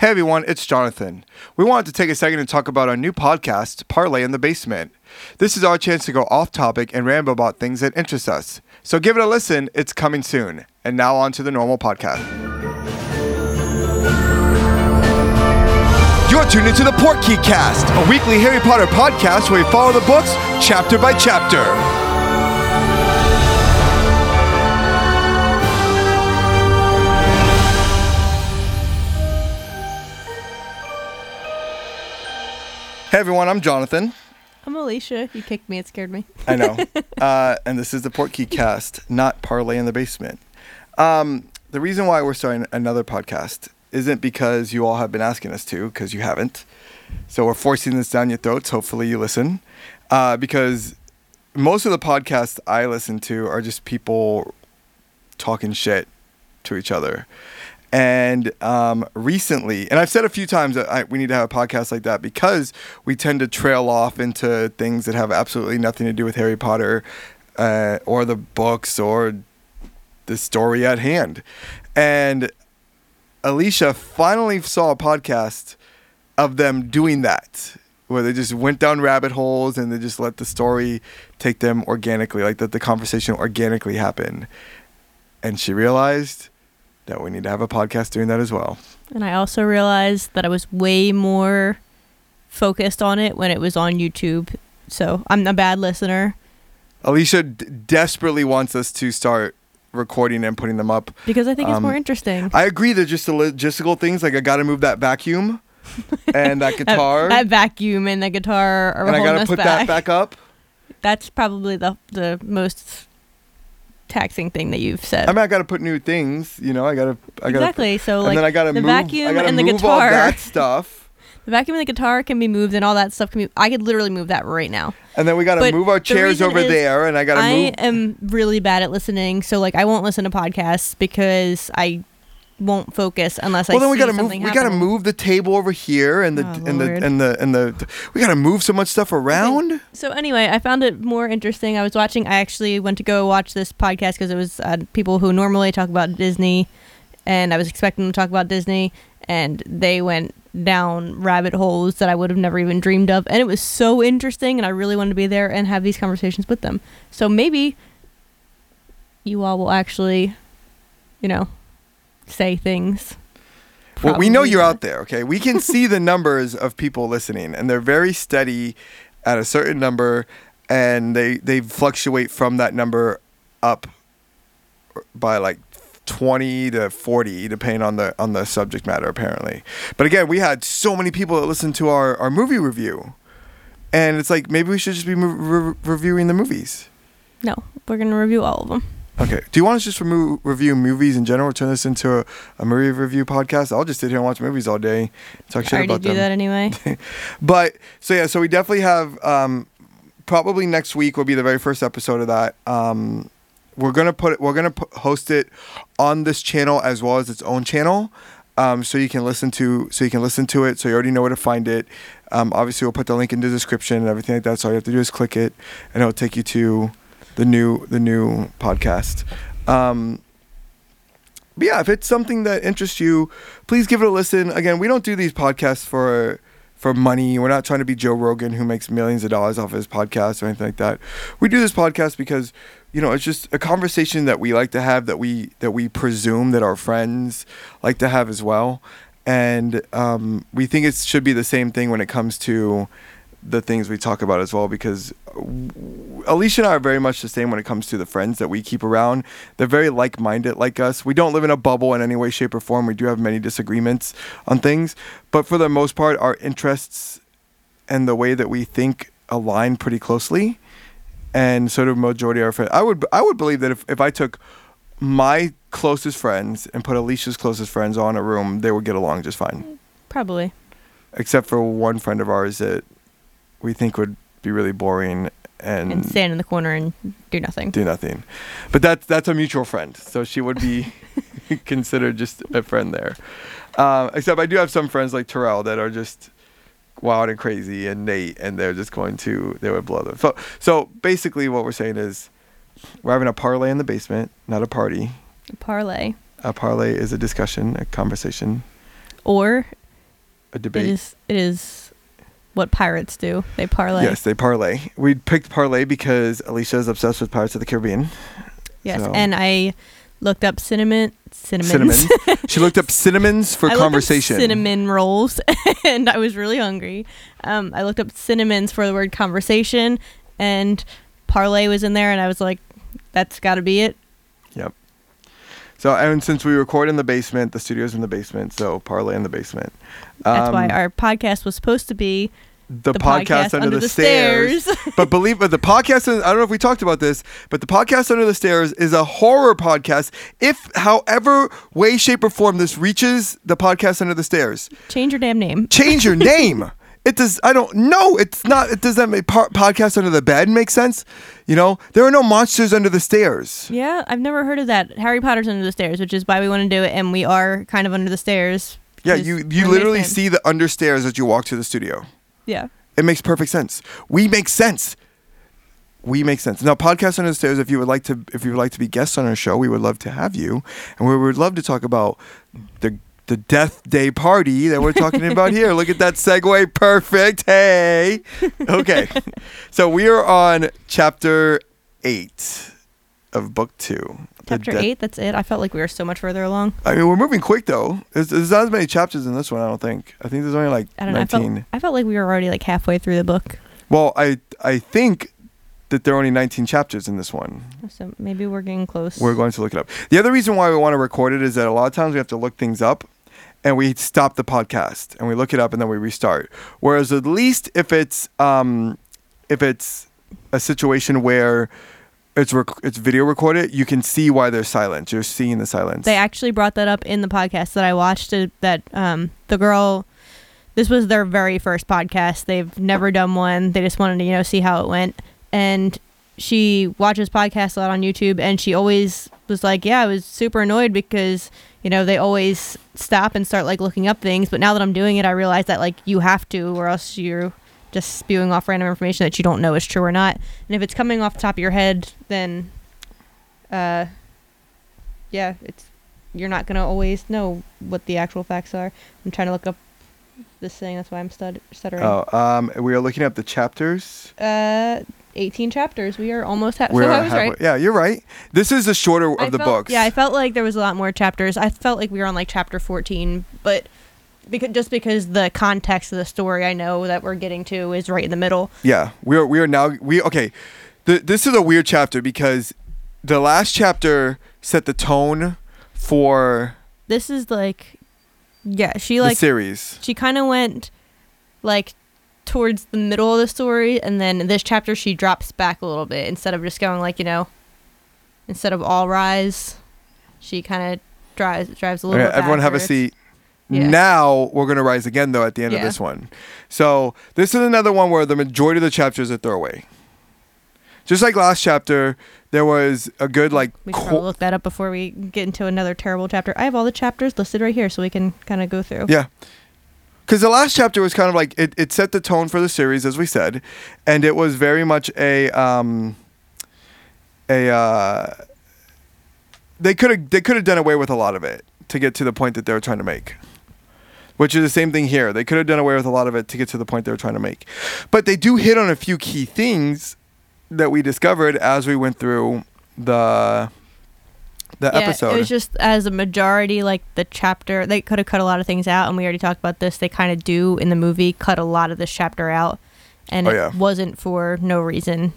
Hey everyone, it's Jonathan. We wanted to take a second to talk about our new podcast, Parlay in the Basement. This is our chance to go off topic and ramble about things that interest us. So give it a listen, it's coming soon. And now on to the normal podcast. You're tuned into the Portkey Cast, a weekly Harry Potter podcast where we follow the books chapter by chapter. Hey everyone, I'm Jonathan. I'm Alicia. You kicked me, it scared me. I know. And this is the Portkey Cast, not Parlay in the Basement. The reason why we're starting another podcast isn't because you all have been asking us to, because you haven't. So we're forcing this down your throats. Hopefully you listen. Because most of the podcasts I listen to are just people talking shit to each other. And recently, and I've said a few times that we need to have a podcast like that because we tend to trail off into things that have absolutely nothing to do with Harry Potter or the books or the story at hand. And Alicia finally saw a podcast of them doing that, where they just went down rabbit holes and they just let the story take them organically, like that the conversation organically happened. And she realized that we need to have a podcast doing that as well. And I also realized that I was way more focused on it when it was on YouTube. So I'm a bad listener. Alicia desperately wants us to start recording and putting them up. Because I think it's more interesting. I agree. They're just the logistical things. Like I got to move that vacuum and that guitar. That vacuum and that guitar are holding us back. And I got to put that back up. That's probably the most taxing thing that you've said. I mean, I got to put new things, you know, I gotta exactly. So like, and then I got to move the vacuum and the guitar, all that stuff. The vacuum and the guitar can be moved and all that stuff can be, I could literally move that right now. And then we got to move our chairs over there and I got to move. I am really bad at listening. So like I won't listen to podcasts because I won't focus unless I see something happen. We got to move the table over here and we got to move so much stuff around. Okay. So anyway, I found it more interesting. I actually went to go watch this podcast because it was people who normally talk about Disney, and I was expecting them to talk about Disney, and they went down rabbit holes that I would have never even dreamed of, and it was so interesting, and I really wanted to be there and have these conversations with them. So maybe you all will actually, you know, say things. Probably. Well, we know you're out there, okay? We can see the numbers of people listening, and they're very steady at a certain number, and they fluctuate from that number up by like 20 to 40 depending on the subject matter, apparently. But again, we had so many people that listened to our movie review, and it's like maybe we should just be reviewing the movies. No, we're going to review all of them. Okay. Do you want us just to review movies in general? Turn this into a movie review podcast? I'll just sit here and watch movies all day. Talk shit about them. I already do that anyway. But, so yeah, so we definitely have, probably next week will be the very first episode of that. We're going to host it on this channel as well as its own channel. So you can listen to it. So you already know where to find it. Obviously we'll put the link in the description and everything like that. So all you have to do is click it and it'll take you to the new podcast. But yeah, if it's something that interests you, please give it a listen. Again, we don't do these podcasts for money. We're not trying to be Joe Rogan who makes millions of dollars off his podcast or anything like that. We do this podcast because, you know, it's just a conversation that we like to have, that we presume that our friends like to have as well. And we think it should be the same thing when it comes to the things we talk about as well, because Alicia and I are very much the same when it comes to the friends that we keep around. They're very like-minded like us. We don't live in a bubble in any way, shape, or form. We do have many disagreements on things, but for the most part, our interests and the way that we think align pretty closely, and sort of majority of our friends. I would believe that if I took my closest friends and put Alicia's closest friends on a room, they would get along just fine. Probably. Except for one friend of ours that we think would be really boring and stand in the corner and do nothing. But that's a mutual friend, so she would be considered just a friend there. Except I do have some friends like Terrell that are just wild and crazy, and Nate, and they would blow them. So basically what we're saying is we're having a parlay in the basement, not a party. A parlay. A parlay is a discussion, a conversation. Or a debate. It is what pirates do. They parlay. Yes, they parlay. We picked parlay because Alicia is obsessed with Pirates of the Caribbean. Yes, so. And I looked up cinnamon. She looked up cinnamons for conversation. Cinnamon rolls, and I was really hungry. I looked up cinnamons for the word conversation, and parlay was in there, and I was like, that's got to be it. Yep. So, and since we record in the basement, the studio's in the basement, so parlay in the basement. That's why our podcast was supposed to be the podcast under the stairs. But the podcast, I don't know if we talked about this, but the podcast under the stairs is a horror podcast. If, however way, shape, or form this reaches the podcast under the stairs, change your damn name. Change your name. It does. I don't know. It's not. It doesn't make podcast under the bed make sense. You know, there are no monsters under the stairs. Yeah, I've never heard of that. Harry Potter's under the stairs, which is why we want to do it, and we are kind of under the stairs. Yeah, you literally see the under stairs as you walk to the studio. Yeah, it makes perfect sense. We make sense. Now, podcast under the stairs. If you would like to be guests on our show, we would love to have you, and we would love to talk about the death day party that we're talking about here. Look at that segue. Perfect. Hey. Okay. So we are on chapter 8 of book 2. Chapter 8? That's it? I felt like we were so much further along. I mean, we're moving quick, though. There's not as many chapters in this one, I don't think. I think there's only like 19. I felt like we were already like halfway through the book. Well, I think that there are only 19 chapters in this one. So maybe we're getting close. We're going to look it up. The other reason why we want to record it is that a lot of times we have to look things up. And we stop the podcast and we look it up and then we restart. Whereas at least if it's a situation where it's video recorded, you can see why there's silence. You're seeing the silence. They actually brought that up in the podcast that I watched. The girl, this was their very first podcast. They've never done one. They just wanted to see how it went. And she watches podcasts a lot on YouTube, and she always was like, "Yeah, I was super annoyed because." They always stop and start like looking up things. But now that I'm doing it, I realize that like you have to, or else you're just spewing off random information that you don't know is true or not. And if it's coming off the top of your head, then, you're not going to always know what the actual facts are. I'm trying to look up this thing. That's why I'm stuttering. Oh, we are looking up the chapters. 18 chapters. We are almost halfway. So I was halfway. Right. Yeah, you're right. This is the shorter of the books. Yeah, I felt like there was a lot more chapters. I felt like we were on like chapter 14, but because the context of the story I know that we're getting to is right in the middle. Yeah, we are now. This is a weird chapter because the last chapter set the tone for. This is like, yeah, she like the series. She kind of went like. Towards the middle of the story, and then in this chapter she drops back a little bit instead of just going like instead of all rise, she kind of drives a little. Okay, bit everyone backwards. Have a seat. Yeah. Now we're gonna rise again though at the end of this one. So this is another one where the majority of the chapters are throwaway. Just like last chapter, there was a good like. We should probably look that up before we get into another terrible chapter. I have all the chapters listed right here, so we can kind of go through. Yeah. Because the last chapter was kind of like, it set the tone for the series, as we said, and it was very much they could have done away with a lot of it to get to the point that they were trying to make, which is the same thing here. They could have done away with a lot of it to get to the point they were trying to make, but they do hit on a few key things that we discovered as we went through the episode. It was just as a majority, like the chapter, they could have cut a lot of things out, and we already talked about this. They kind of do in the movie cut a lot of this chapter out, and it wasn't for no reason.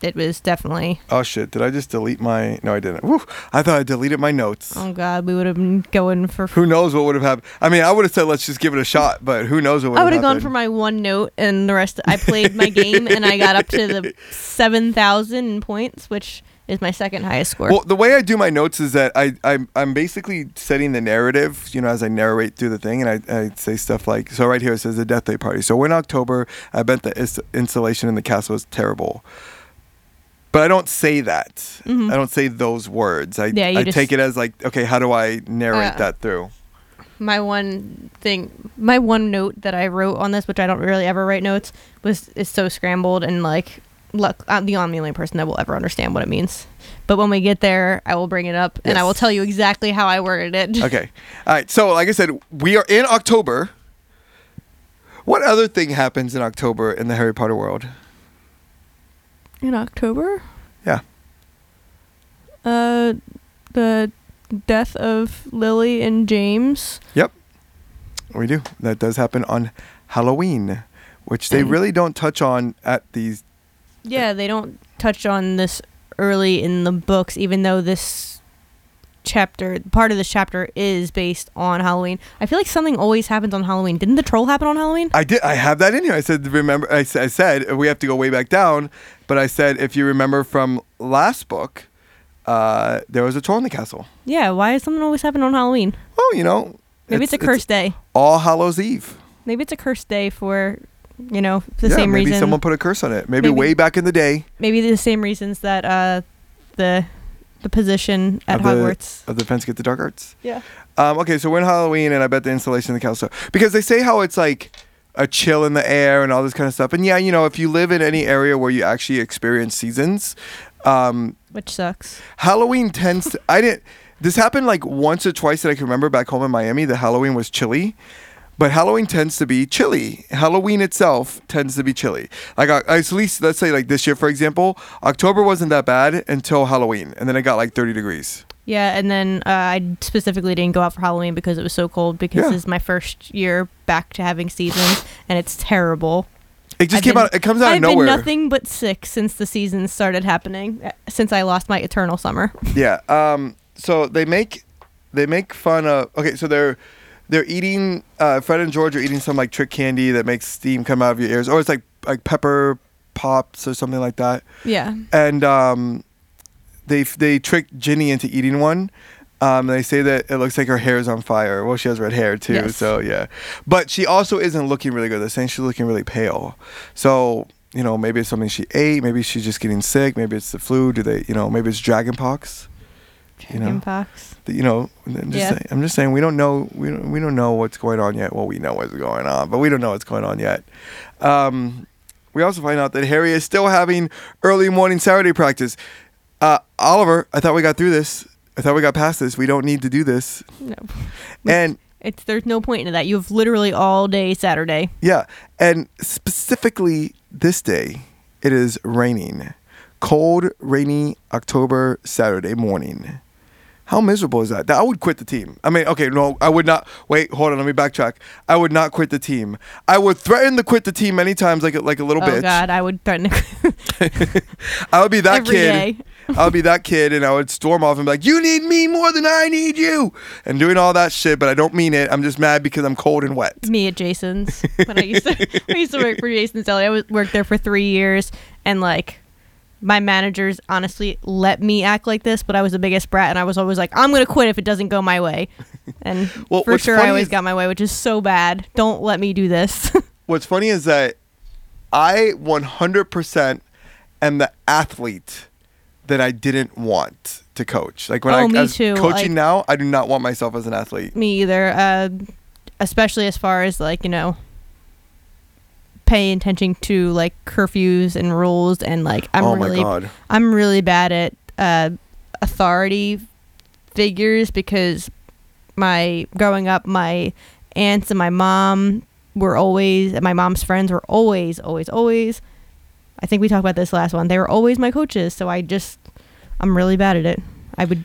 It was definitely. Oh shit! Did I just delete my? No, I didn't. Woo! I thought I deleted my notes. Oh god, we would have been going for. Who knows what would have happened? I mean, I would have said let's just give it a shot, but who knows what would have happened? I would have gone for my one note, and the rest. I played my game, and I got up to the 7,000 points, which. Is my second highest score. Well, the way I do my notes is that I'm basically setting the narrative, as I narrate through the thing, and I say stuff like, so right here it says the death day party. So we're in October. I bet the insulation in the castle was terrible. But I don't say that. Mm-hmm. I don't say those words. I take it as like, okay, how do I narrate that through? My one note that I wrote on this, which I don't really ever write notes, is so scrambled and like... Look, I'm the only person that will ever understand what it means. But when we get there, I will bring it up and I will tell you exactly how I worded it. Okay. All right. So, like I said, we are in October. What other thing happens in October in the Harry Potter world? In October? Yeah. The death of Lily and James. Yep. We do. That does happen on Halloween, which they really don't touch on at these. Yeah, they don't touch on this early in the books, even though this chapter, part of this chapter, is based on Halloween. I feel like something always happens on Halloween. Didn't the troll happen on Halloween? I did. I have that in here. I said, remember, I said we have to go way back down, but I said, if you remember from last book, there was a troll in the castle. Yeah. Why does something always happen on Halloween? Well, you know. Maybe it's a cursed day. All Hallows Eve. Maybe it's a cursed day for, you know, the same reason. Maybe someone put a curse on it. Maybe way back in the day. Maybe the same reasons that the position at Hogwarts. Of the Defense Against the Dark Arts. Yeah. Okay, so we're in Halloween, and I bet the installation of the castle. Because they say how it's like a chill in the air and all this kind of stuff. And yeah, you know, if you live in any area where you actually experience seasons. Which sucks. Halloween tends to... This happened like once or twice that I can remember back home in Miami. The Halloween was chilly, but Halloween tends to be chilly. Halloween itself tends to be chilly. Like at least let's say like this year, for example, October wasn't that bad until Halloween, and then it got like 30 degrees. Yeah, and then I specifically didn't go out for Halloween because it was so cold. Because this is my first year back to having seasons, and it's terrible. It just it comes out of nowhere. I've been nothing but sick since the season started happening. Since I lost my eternal summer. Yeah. So they make fun of... Okay, so they're eating... Fred and George are eating some, like, trick candy that makes steam come out of your ears. Or it's, like pepper pops or something like that. Yeah. And they trick Ginny into eating one. They say that it looks like her hair is on fire. Well, she has red hair, too. Yes. So, yeah. But she also isn't looking really good. They're saying she's looking really pale. So, you know, maybe it's something she ate. Maybe she's just getting sick. Maybe it's the flu. Maybe it's dragon pox. I'm just saying we don't know what's going on yet. Well, we know what's going on, but we don't know what's going on yet. We also find out that Harry is still having early morning Saturday practice. Oliver, I thought we got through this. I thought we got past this. We don't need to do this. No. And there's no point in that. You have literally all day Saturday. Yeah, and specifically this day, it is raining. Cold, rainy October Saturday morning. How miserable is that? I would quit the team. I mean, okay, no, I would not. Wait, hold on, let me backtrack. I would not quit the team. I would threaten to quit the team many times, like a little bitch. Oh God, I would threaten to. I would be that every kid. Day. I would be that kid, and I would storm off and be like, "You need me more than I need you," and doing all that shit. But I don't mean it. I'm just mad because I'm cold and wet. Me at Jason's when I used to work for Jason's Deli. I worked there for 3 years, and like. My managers honestly let me act like this, but I was the biggest brat, and I was always like, I'm going to quit if it doesn't go my way. And well, for sure, I always got my way, which is so bad. Don't let me do this. What's funny is that I 100% am the athlete that I didn't want to coach. Like when coaching now, I do not want myself as an athlete. Me either, especially as far as like, you know, pay attention to like curfews and rules and like I'm really bad at authority figures because growing up my aunts and my mom were always, and my mom's friends were always I think we talked about this last one, they were always my coaches, so I'm really bad at it. I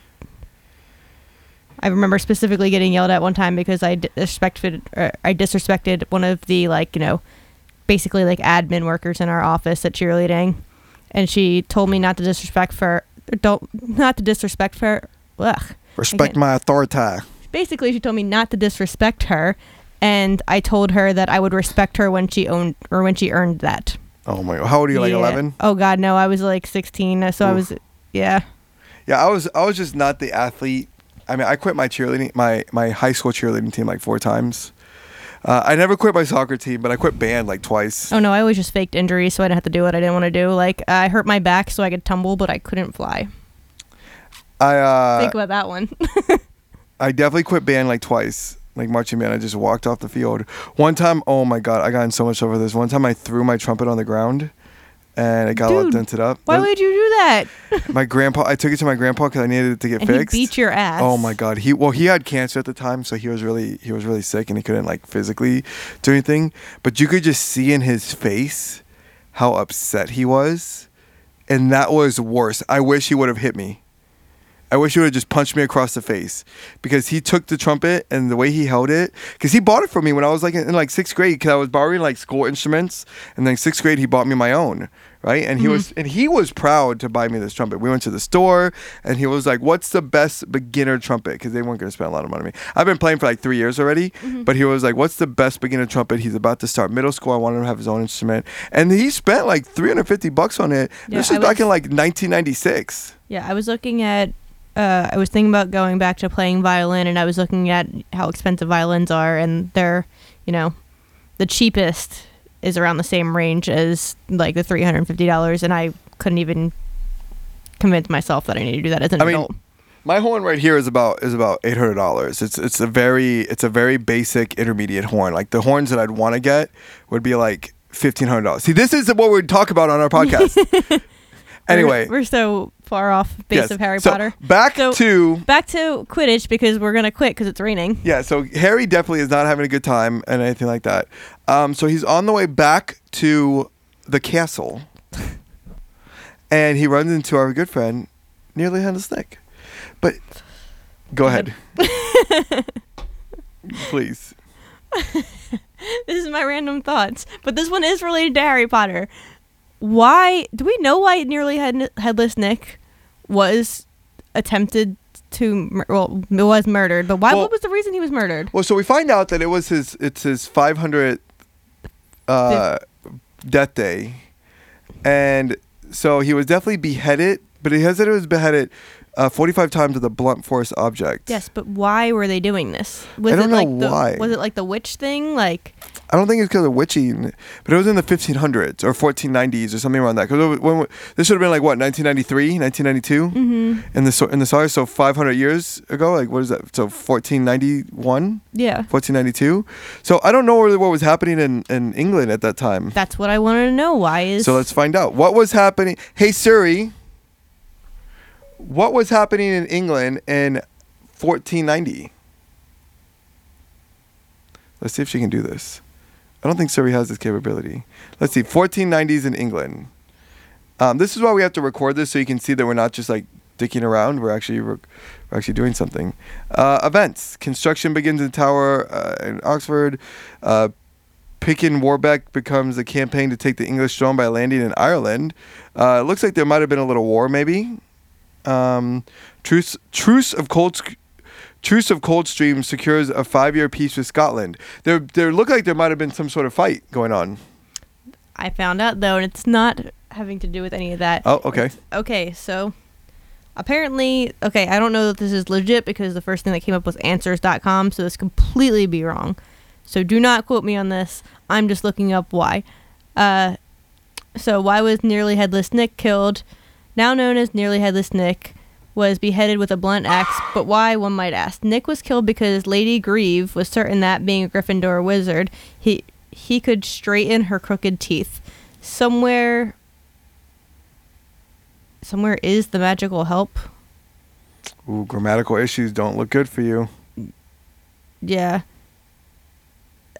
remember specifically getting yelled at one time because I disrespected one of the, like, you know, basically like admin workers in our office at cheerleading, and she told me respect my authority. Basically she told me not to disrespect her, and I told her that I would respect her when she earned that. Oh my God. How old are you, like 11? Oh God, no, I was like 16. So oof. I was just not the athlete. I mean, I quit my cheerleading, my high school cheerleading team like 4 times. I never quit my soccer team, but I quit band like twice. Oh, no, I always just faked injuries so I didn't have to do what I didn't want to do. Like, I hurt my back so I could tumble, but I couldn't fly. Think about that one. I definitely quit band like twice. Like, marching band, I just walked off the field. One time, oh my God, I got in so much trouble for this. One time I threw my trumpet on the ground and it got all dented up. Why would you do that? My grandpa, I took it to my grandpa because I needed it to get fixed. He beat your ass. Oh my god. He had cancer at the time, so he was really sick and he couldn't like physically do anything. But you could just see in his face how upset he was, and that was worse. I wish he would have hit me. I wish he would have just punched me across the face, because he took the trumpet and the way he held it, because he bought it for me when I was like in like 6th grade, because I was borrowing like school instruments, and then 6th grade he bought me my own, right? And he was proud to buy me this trumpet. We went to the store and he was like, "What's the best beginner trumpet?" Because they weren't going to spend a lot of money on me. I've been playing for like 3 years already, but he was like, "What's the best beginner trumpet?" He's about to start middle school. I wanted him to have his own instrument, and he spent like $350 on it. Yeah, this was back in like 1996. Yeah, I was looking at. I was thinking about going back to playing violin, and I was looking at how expensive violins are, and they're, you know, the cheapest is around the same range as like the $350, and I couldn't even convince myself that I needed to do that as an adult. I mean, my horn right here is about $800. It's a very basic intermediate horn. Like the horns that I'd want to get would be like $1,500. See, this is what we'd talk about on our podcast. Anyway, we're so far off base of Harry Potter. Back to Quidditch, because we're going to quit because it's raining. Yeah, so Harry definitely is not having a good time and anything like that. So he's on the way back to the castle, and he runs into our good friend, Nearly Headless Nick. But go ahead. Please. This is my random thoughts, but this one is related to Harry Potter. Why do we know why Nearly Headless Nick was was murdered? But why? What was the reason he was murdered? Well, so we find out that it's his 500th death day, and so he was definitely beheaded. But he said it was beheaded 45 times with a blunt force object. Yes, but why were they doing this? I don't know why. Was it like the witch thing? Like, I don't think it's because of witching, but it was in the 1500s or 1490s or something around that. Because this should have been like what, 1993, 1992, in the SARS, so 500 years ago. Like, what is that? So 1491. Yeah. 1492. So I don't know really what was happening in England at that time. That's what I wanted to know. So let's find out what was happening. Hey Siri. What was happening in England in 1490? Let's see if she can do this. I don't think Siri has this capability. Let's see, 1490s in England. This is why we have to record this, so you can see that we're not just like dicking around. We're actually doing something. Events. Construction begins in Tower in Oxford. Pickin Warbeck becomes a campaign to take the English throne by landing in Ireland. It looks like there might have been a little war, maybe. Truce of Coldstream secures a 5-year peace with Scotland. There looked like there might have been some sort of fight going on. I found out though, and it's not having to do with any of that. Oh, okay. So apparently, I don't know that this is legit because the first thing that came up was answers.com, so this completely be wrong. So do not quote me on this. I'm just looking up why. So why was Nearly Headless Nick killed? Now known as Nearly Headless Nick, was beheaded with a blunt axe, but why, one might ask. Nick was killed because Lady Greave was certain that, being a Gryffindor wizard, he could straighten her crooked teeth. Somewhere is the magical help. Ooh, grammatical issues don't look good for you. Yeah.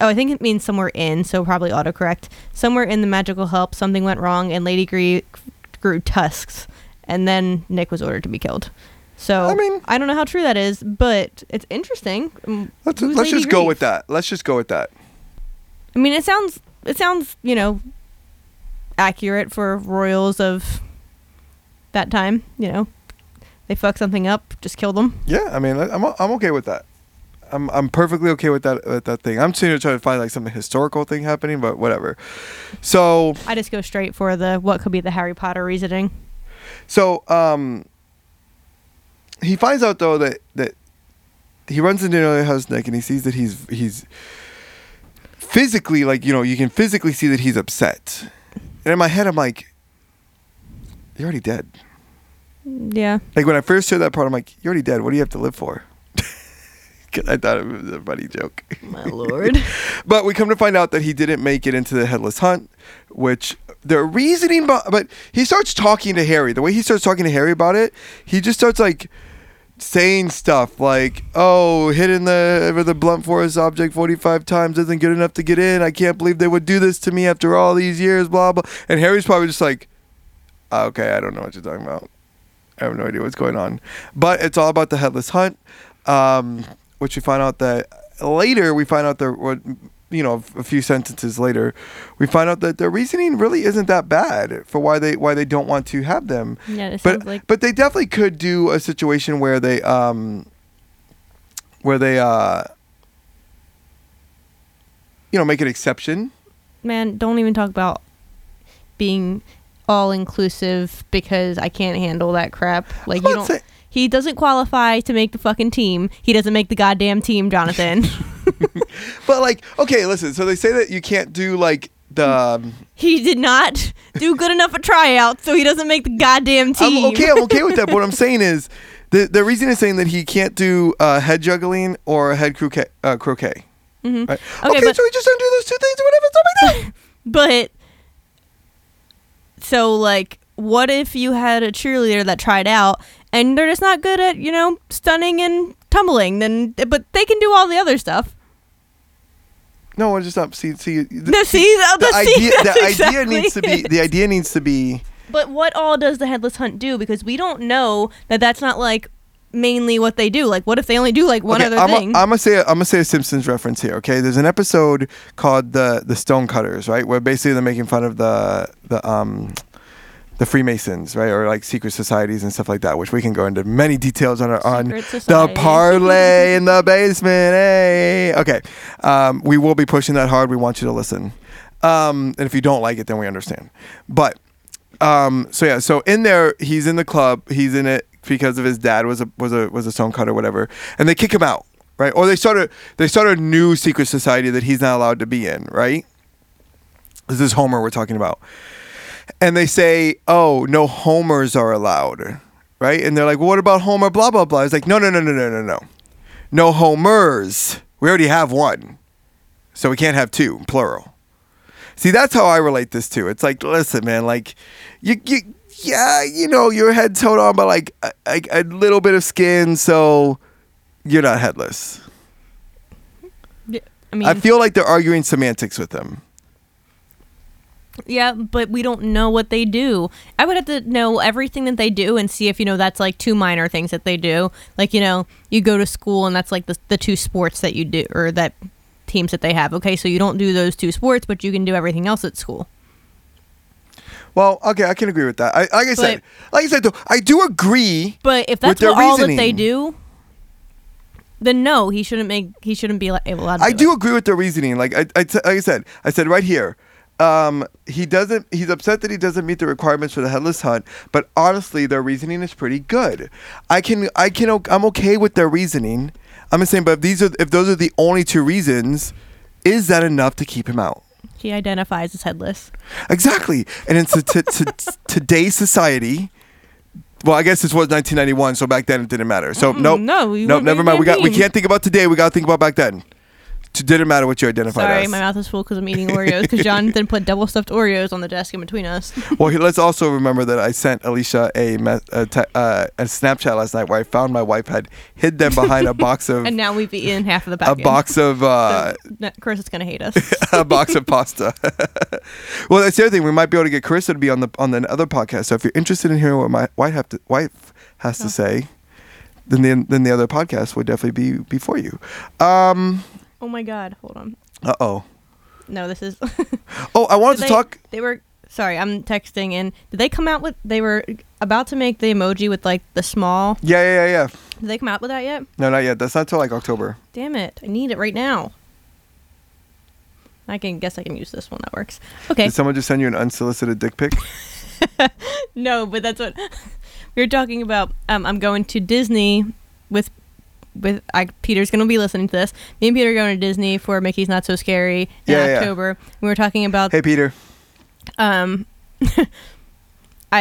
Oh, I think it means somewhere in, so probably autocorrect. Somewhere in the magical help, something went wrong, and Lady Greave grew tusks, and then Nick was ordered to be killed. So I don't know how true that is, but it's interesting. Let's just go with that. I mean, it sounds accurate for royals of that time. They fuck something up, just kill them. Yeah, I mean, I'm okay with that. I'm perfectly okay with that thing. I'm trying to find like some historical thing happening, but whatever. So I just go straight for what could be the Harry Potter reasoning. So he finds out though that he runs into Nearly Headless Nick, and he sees that he's physically, like, you can physically see that he's upset. And in my head, I'm like, you're already dead. Yeah. Like when I first heard that part, I'm like, you're already dead. What do you have to live for? Because I thought it was a funny joke. My lord. But we come to find out that he didn't make it into the Headless Hunt, which the reasoning, but he starts talking to Harry. The way he starts talking to Harry about it, he just starts like saying stuff like, "Oh, hitting the blunt force object 45 times isn't good enough to get in. I can't believe they would do this to me after all these years." Blah blah. And Harry's probably just like, "Okay, I don't know what you're talking about. I have no idea what's going on." But it's all about the Headless Hunt, which we find out that later. We find out a few sentences later, we find out that their reasoning really isn't that bad for why they don't want to have them. Yeah, but they definitely could do a situation where they make an exception. Man, don't even talk about being all inclusive because I can't handle that crap. Like he doesn't qualify to make the fucking team. He doesn't make the goddamn team, Jonathan. But okay, listen. So they say that you can't do he did not do good enough a tryout, so he doesn't make the goddamn team. I'm okay with that. But what I'm saying is, the reason is saying that he can't do head juggling or head croquet. Mm-hmm. Right? Okay, so we just don't do those two things or whatever. Something like that. But so what if you had a cheerleader that tried out and they're just not good at stunning and tumbling? But they can do all the other stuff. No, I just not see. The idea needs to be. But what all does the Headless Hunt do? Because we don't know that that's not mainly what they do. What if they only do one other thing? I'm gonna say a Simpsons reference here. Okay, there's an episode called the Stonecutters, right, where basically they're making fun of the Freemasons, right, or secret societies and stuff like that, which we can go into many details on the Parlay in the Basement. Hey, okay, we will be pushing that hard. We want you to listen, and if you don't like it, then we understand. But so in there, he's in the club. He's in it because of his dad was a stonecutter, whatever, and they kick him out, right? Or they start a new secret society that he's not allowed to be in, right? This is Homer we're talking about. And they say, "Oh, no Homers are allowed," right? And they're like, "Well, what about Homer? Blah blah blah." It's like, "No, no Homers. We already have one, so we can't have two, plural." See, that's how I relate this to. It's like, listen, man, your head's held on by a little bit of skin, so you're not headless. Yeah, I feel like they're arguing semantics with them. Yeah, but we don't know what they do. I would have to know everything that they do and see if, that's two minor things that they do. You go to school and that's the two sports that you do or that teams that they have. Okay, so you don't do those two sports, but you can do everything else at school. Well, okay, I can agree with that. Like I said, though, I do agree. But if that's all that they do, then no, he shouldn't be allowed to. I do agree with their reasoning. Like I said right here. He's upset that he doesn't meet the requirements for the Headless Hunt, but honestly, their reasoning is pretty good. I'm okay with their reasoning. I'm saying, but if those are the only two reasons, is that enough to keep him out? He identifies as headless. Exactly. And in today's society, well, I guess this was 1991, so back then it didn't matter. So nope, never mind. We can't think about today. We got to think about back then. It didn't matter what you identified as. Sorry, my mouth is full because I'm eating Oreos because Jonathan put double stuffed Oreos on the desk in between us. Well, let's also remember that I sent Alicia a Snapchat last night where I found my wife had hid them behind a box of... And now we've eaten half of the package. A box of... Carissa's going to hate us. A box of pasta. Well, that's the other thing. We might be able to get Carissa to be on the other podcast. So if you're interested in hearing what my wife has to say, then the other podcast would definitely be before you. Oh my God! Hold on. Uh oh. No, this is. Oh, I wanted to talk. They were sorry. I'm texting in. Did they come out with? They were about to make the emoji with the small. Yeah. Did they come out with that yet? No, not yet. That's not till October. Damn it! I need it right now. I can use this one. That works. Okay. Did someone just send you an unsolicited dick pic? No, but that's what we were talking about. I'm going to Disney with Peter's gonna be listening to this. Me and Peter are going to Disney for Mickey's Not So Scary in October. Yeah. We were talking about. Hey Peter. I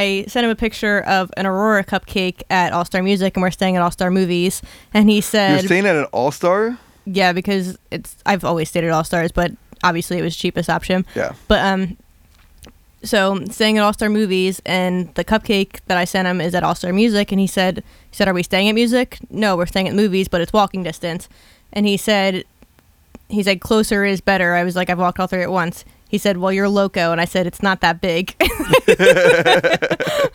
sent him a picture of an Aurora cupcake at All-Star Music, and we're staying at All-Star Movies. And he said, "You're staying at an All-Star?" Yeah, because I've always stayed at All-Stars, but obviously it was the cheapest option. Yeah. But So staying at All-Star Movies, and the cupcake that I sent him is at All-Star Music, and he said, are we staying at music? No, we're staying at movies, but it's walking distance. And he said, closer is better. I was like, I've walked all three at once. He said, well, you're loco. And I said, it's not that big.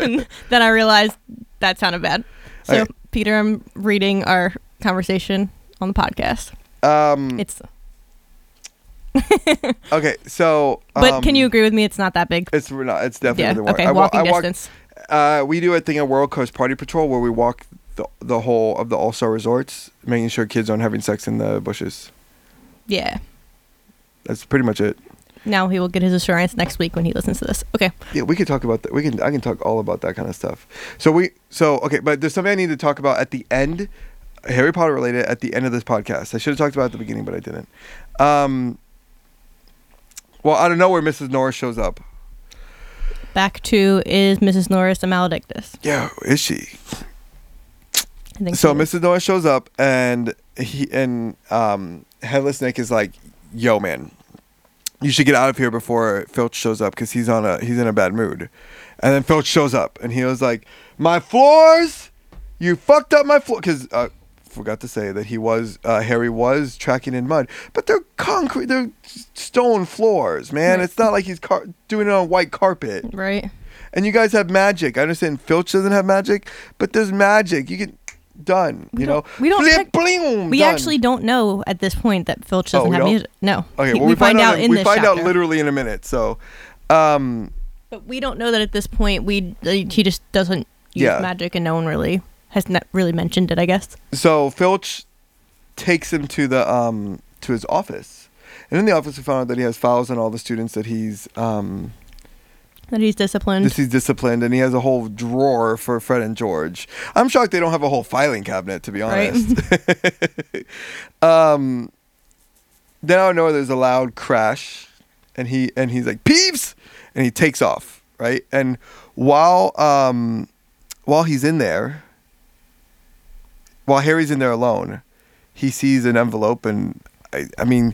And then I realized that sounded bad. So, okay. Peter, I'm reading our conversation on the podcast. It's... Okay, so... but can you agree with me? It's not that big. It's definitely the one. Okay, walking distance. We do a thing at World Coast Party Patrol where we walk the whole of the All-Star Resorts, making sure kids aren't having sex in the bushes. Yeah. That's pretty much it. Now he will get his assurance next week when he listens to this. Okay. Yeah, we could talk about that. I can talk all about that kind of stuff. Okay, but there's something I need to talk about at the end, Harry Potter related, at the end of this podcast. I should have talked about it at the beginning, but I didn't. Well, out of nowhere, Mrs. Norris shows up. Back to, is Mrs. Norris a maledictus? Yeah, is she? I think so. Mrs. Norris shows up, and Headless Nick is like, "Yo, man, you should get out of here before Filch shows up because he's in a bad mood." And then Filch shows up, and he was like, "My floors, you fucked up my floor," because forgot to say that Harry was tracking in mud, but they're concrete, they're stone floors, man. Right. It's not like he's doing it on white carpet, right? And you guys have magic. I understand Filch doesn't have magic, but there's magic. You get done. Actually don't know at this point that Filch doesn't have music. No. Okay. Well, we find out in this. We find out literally in a minute. So, but we don't know that at this point. He just doesn't use magic, and no one really. Has not really mentioned it, I guess. So Filch takes him to the to his office, and in the office we found out that he has files on all the students that he's disciplined. He's disciplined, and he has a whole drawer for Fred and George. I'm shocked they don't have a whole filing cabinet, to be honest. Right? Then I know there's a loud crash, and he's like, "Peeves!" and he takes off, right? And while he's in there. While Harry's in there alone, he sees an envelope, and I mean,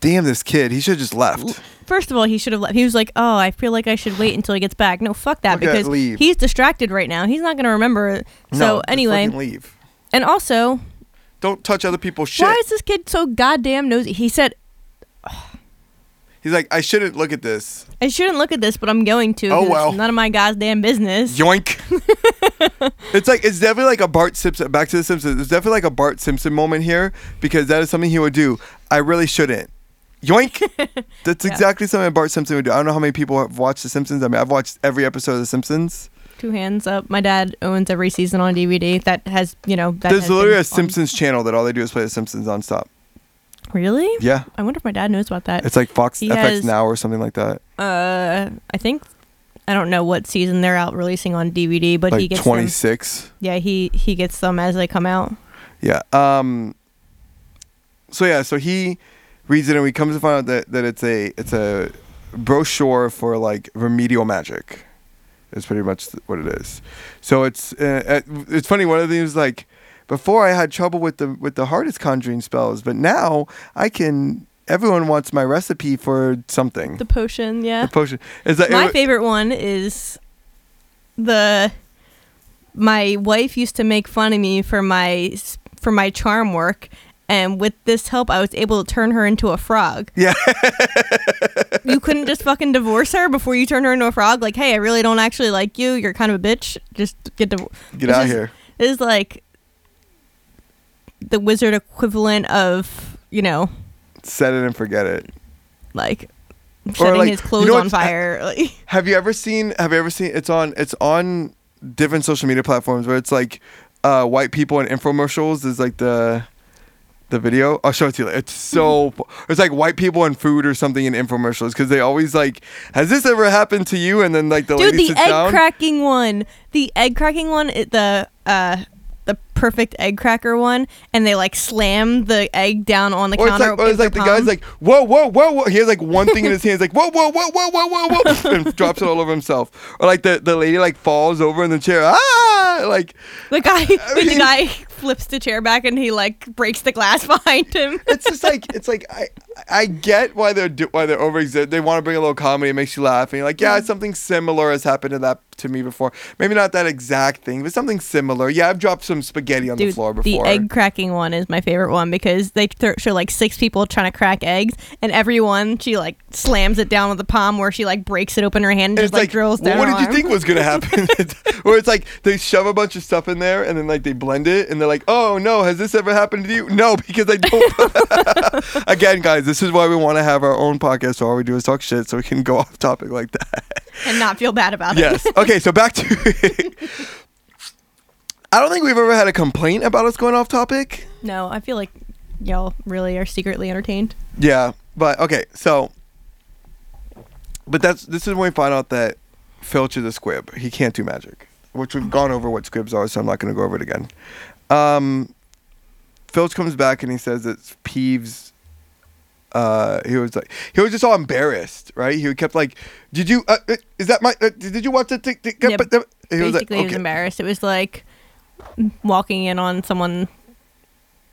damn this kid. He should have just left. First of all, he should have left. He was like, oh, I feel like I should wait until he gets back. No, fuck that, because he's distracted right now. He's not going to remember it. So anyway. Just fucking leave. And also. Don't touch other people's shit. Why is this kid so goddamn nosy? He said. He's like, I shouldn't look at this. I shouldn't look at this, but I'm going to. Oh, well. It's none of my goddamn business. Yoink. It's definitely like a Bart Simpson. Back to The Simpsons. It's definitely like a Bart Simpson moment here, because that is something he would do. I really shouldn't. Yoink. That's exactly something Bart Simpson would do. I don't know how many people have watched The Simpsons. I mean, I've watched every episode of The Simpsons. Two hands up. My dad owns every season on DVD. That has, There's literally a Simpsons channel that all they do is play The Simpsons nonstop. Really? Yeah. I wonder if my dad knows about that. It's like Fox FX Now or something like that. I think, I don't know what season they're out releasing on DVD, but like he gets 26. Them. Yeah, he gets them as they come out. Yeah. So he reads it, and we come to find out that it's a brochure for like remedial magic. It's pretty much what it is. So it's funny. One of the things like. Before I had trouble with the hardest conjuring spells, but now I can. Everyone wants my recipe for something. The potion, yeah. The potion. My favorite one is my wife used to make fun of me for my charm work, and with this help, I was able to turn her into a frog. Yeah. You couldn't just fucking divorce her before you turn her into a frog. Like, hey, I really don't actually like you. You're kind of a bitch. Just get divorced. Get out of here. It's like. The wizard equivalent of, set it and forget it, like setting his clothes on fire. Have you ever seen? It's on different social media platforms where it's like white people and infomercials is like the video. I'll show it to you later. It's so it's like white people and food or something in infomercials, because they always like, has this ever happened to you? And then like the lady sits down. The egg cracking one. The perfect egg cracker one, and they like slam the egg down on the counter. It's like the guy's like, whoa, whoa, whoa, whoa. He has like one thing in his hand, like, whoa, whoa, whoa, whoa, whoa, whoa, whoa, and drops it all over himself. Or like the lady like falls over in the chair. Ah, like the guy flips the chair back and he like breaks the glass behind him. It's just like, it's like I get why they're over. They want to bring a little comedy. It makes you laugh, and you're like, yeah, something similar has happened to that to me before. Maybe not that exact thing, but something similar. Yeah, I've dropped some spaghetti on the floor before. The egg cracking one is my favorite one because they show like six people trying to crack eggs, and everyone she like slams it down with the palm, where she like breaks it open in her hand and just like drills down. What did you think was gonna happen? Or it's like they shove a bunch of stuff in there and then like they blend it and they're like, oh no, has this ever happened to you? No, because I don't. Again, guys, this is why we want to have our own podcast. So all we do is talk shit, so we can go off topic like that and not feel bad about it. Yes. Okay, so back to I don't think we've ever had a complaint about us going off topic. No, I feel like y'all really are secretly entertained. Yeah, but okay, so but this is when we find out that Filch is a squib. He can't do magic, which we've gone over what squibs are, so I'm not going to go over it again. Filch comes back and he says that Peeves, he was just all embarrassed, right? He kept like, did you, is that my, did you watch the tick? Yeah, he was like, okay. He was embarrassed. It was like walking in on someone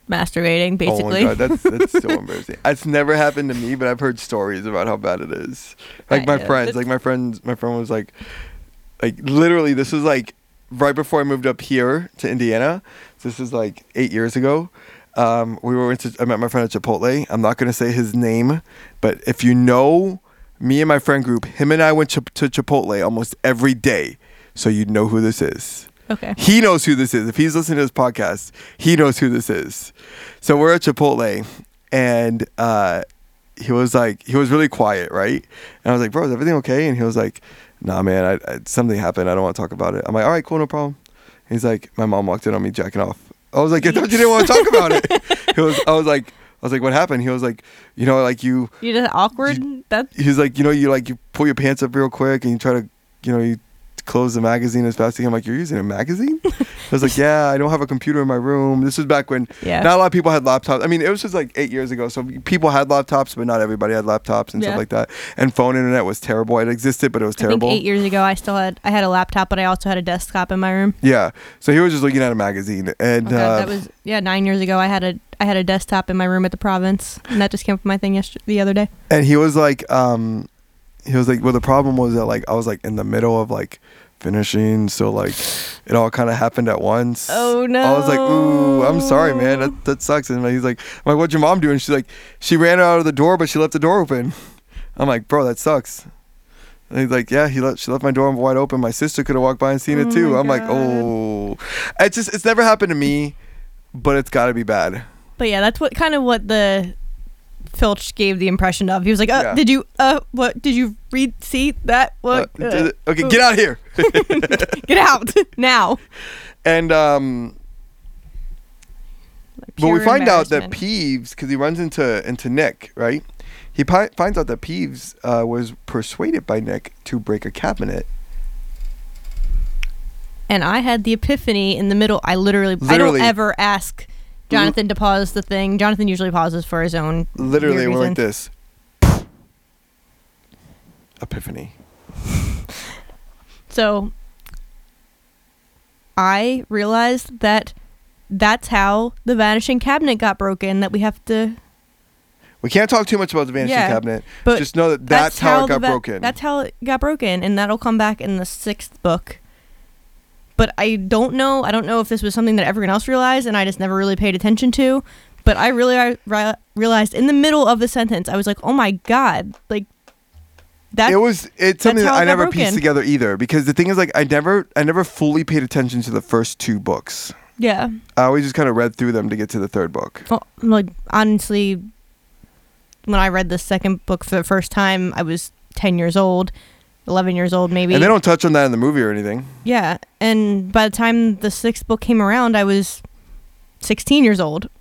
masturbating, basically. Oh my God, that's so embarrassing. It's never happened to me, but I've heard stories about how bad it is. Like my friend was like literally, this was like right before I moved up here to Indiana. So this was like 8 years ago. I met my friend at Chipotle. I'm not going to say his name, but if you know me and my friend group, him and I went to Chipotle almost every day. So you'd know who this is. Okay. He knows who this is. If he's listening to this podcast, he knows who this is. So we're at Chipotle and he was really quiet, right? And I was like, bro, is everything okay? And he was like, nah, man, something happened. I don't want to talk about it. I'm like, all right, cool, no problem. And he's like, my mom walked in on me jacking off. I was like, I thought you didn't want to talk about it. I was like, what happened? He was like, you know, like you just awkward. He's like, you know, you like you pull your pants up real quick and you try to, you know, you close the magazine as fast as you can. I'm like, you're using a magazine? I was like, yeah, I don't have a computer in my room. This was back when not a lot of people had laptops. I mean, it was just like 8 years ago. So people had laptops, but not everybody had laptops and stuff like that. And phone internet was terrible. It existed, but it was terrible. I think 8 years ago, I had a laptop, but I also had a desktop in my room. Yeah. So he was just looking at a magazine. And that was 9 years ago. I had a desktop in my room at the Province, and that just came from my thing the other day. And he was like, well, the problem was that, like, I was, like, in the middle of, like, finishing. So, like, it all kind of happened at once. Oh, no. I was like, ooh, I'm sorry, man. That sucks. And he's like, I'm like, what'd your mom do? And she's like, she ran out of the door, but she left the door open. I'm like, bro, that sucks. And he's like, yeah, she left my door wide open. My sister could have walked by and seen it, too. I'm like, oh. It's never happened to me, but it's got to be bad. But, yeah, that's what the Filch gave the impression of. He was like, get out of here. Get out now. And but we find out that Peeves, because he runs into Nick, right? He finds out that Peeves was persuaded by Nick to break a cabinet. And I had the epiphany in the middle. I literally I don't ever ask Jonathan to pause the thing. Jonathan usually pauses for his own literally we're like this. Epiphany. So I realized that that's how the Vanishing Cabinet got broken, that we can't talk too much about the Vanishing Cabinet, but just know that that's how it got broken. That's how it got broken, and that'll come back in the 6th book. But I don't know if this was something that everyone else realized and I just never really paid attention to. But I really realized in the middle of the sentence, I was like, oh my God. Like, it's something that I never pieced together either. Because the thing is, like, I never fully paid attention to the first two books. Yeah. I always just kind of read through them to get to the third book. Well, like, honestly, when I read the second book for the first time, I was 10 years old. 11 years old, maybe. And they don't touch on that in the movie or anything. Yeah. And by the time the 6th book came around, I was 16 years old.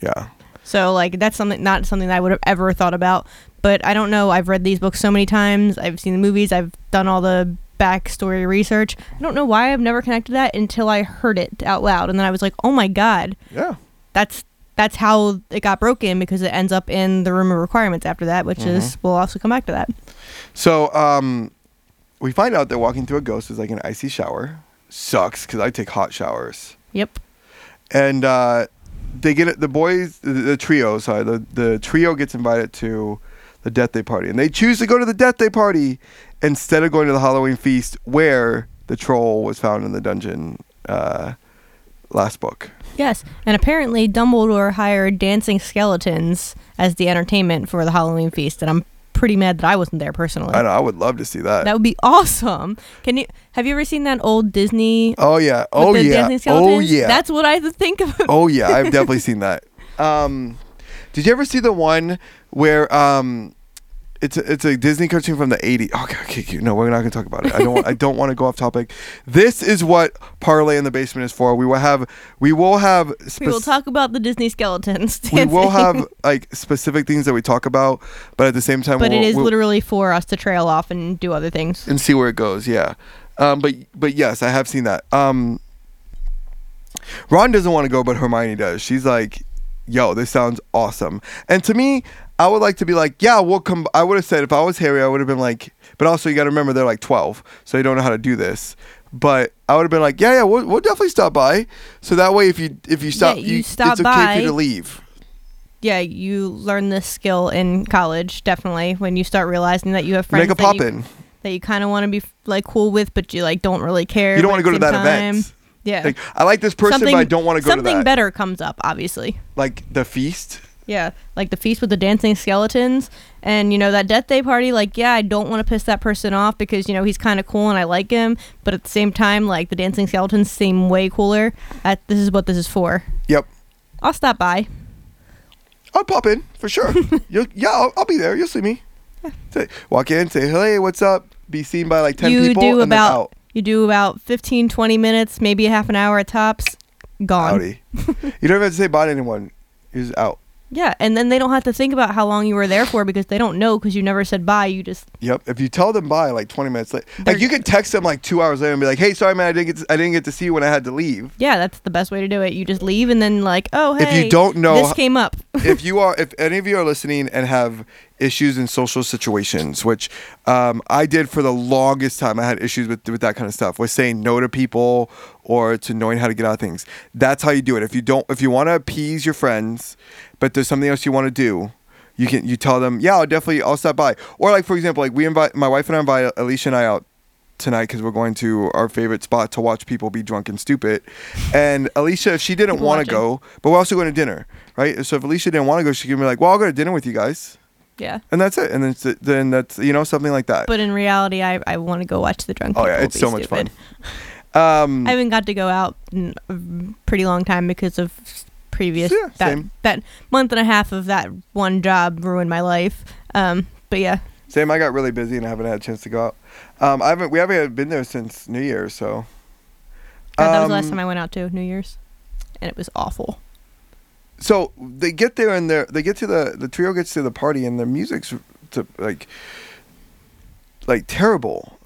Yeah. So, like, that's not something that I would have ever thought about. But I don't know. I've read these books so many times. I've seen the movies. I've done all the backstory research. I don't know why I've never connected that until I heard it out loud. And then I was like, oh, my God. Yeah. That's how it got broken, because it ends up in the Room of Requirements after that, which is, we'll also come back to that. So, we find out that walking through a ghost is like an icy shower. Sucks, because I take hot showers. Yep. And they get it, the boys, the trio gets invited to the death day party, and they choose to go to the death day party instead of going to the Halloween feast where the troll was found in the dungeon last book. Yes, and apparently Dumbledore hired dancing skeletons as the entertainment for the Halloween feast, and I'm pretty mad that I wasn't there personally. I know, I would love to see that. That would be awesome. Have you ever seen that old Disney? Oh yeah, oh yeah, dancing skeletons? Oh yeah. That's what I think of. Oh yeah, I've definitely seen that. Did you ever see the one where it's a Disney cartoon from the 80s? Okay, no, we're not gonna talk about it. I don't want to go off topic. This is what Parlay in the Basement is for. We will talk about the Disney skeletons. We will have like specific things that we talk about, but at the same time, it is literally for us to trail off and do other things and see where it goes. Yeah, but yes, I have seen that. Ron doesn't want to go, but Hermione does. She's like, yo, this sounds awesome. And to me, I would like to be like, yeah, we'll come. I would have said, if I was Harry, I would have been like, but also you got to remember they're like 12, so they don't know how to do this. But I would have been like, yeah, we'll definitely stop by. So that way, if you stop, yeah, you stop, it's okay by, for you to leave. Yeah, you learn this skill in college, definitely, when you start realizing that you have friends that you kind of want to be like cool with, but you like don't really care. You don't want to go to that event. Yeah. Like, I like this person, but I don't want to go to that. Something better comes up, obviously. Like the feast? Yeah. Like the feast with the dancing skeletons. And, you know, that death day party, like, yeah, I don't want to piss that person off because, you know, he's kind of cool and I like him. But at the same time, like, the dancing skeletons seem way cooler. This is what this is for. Yep. I'll stop by. I'll pop in, for sure. I'll be there. You'll see me. Yeah. Walk in, say, hey, what's up? Be seen by, like, 10 people and then out. You do about 15, 20 minutes, maybe a half an hour at tops, gone. Howdy. You don't have to say bye to anyone. You're just out. Yeah, and then they don't have to think about how long you were there for because they don't know because you never said bye. You just... Yep, if you tell them bye like 20 minutes later. Like you could text them like 2 hours later and be like, hey, sorry, man, I didn't get to see you when I had to leave. Yeah, that's the best way to do it. You just leave and then like, oh, hey, if you don't know, this came up. If any of you are listening and have issues in social situations, which I did for the longest time. I had issues with that kind of stuff, with saying no to people or to knowing how to get out of things. That's how you do it. If you want to appease your friends, but there's something else you want to do, you tell them, yeah, I'll stop by. Or like, for example, like my wife and I invite Alicia and I out tonight because we're going to our favorite spot to watch people be drunk and stupid. And Alicia, if she didn't want to go, but we're also going to dinner, right? So if Alicia didn't want to go, she could be like, well, I'll go to dinner with you guys. Yeah. And that's it. And then that's, you know, something like that. But in reality, I want to go watch the drunk people. Oh, yeah. It's so much fun. I haven't got to go out in a pretty long time because of previous. Yeah, that month and a half of that one job ruined my life. But yeah. Same. I got really busy and I haven't had a chance to go out. We haven't been there since New Year's. So. That was the last time I went out to New Year's. And it was awful. So they get there and the trio gets to the party and the music's like terrible.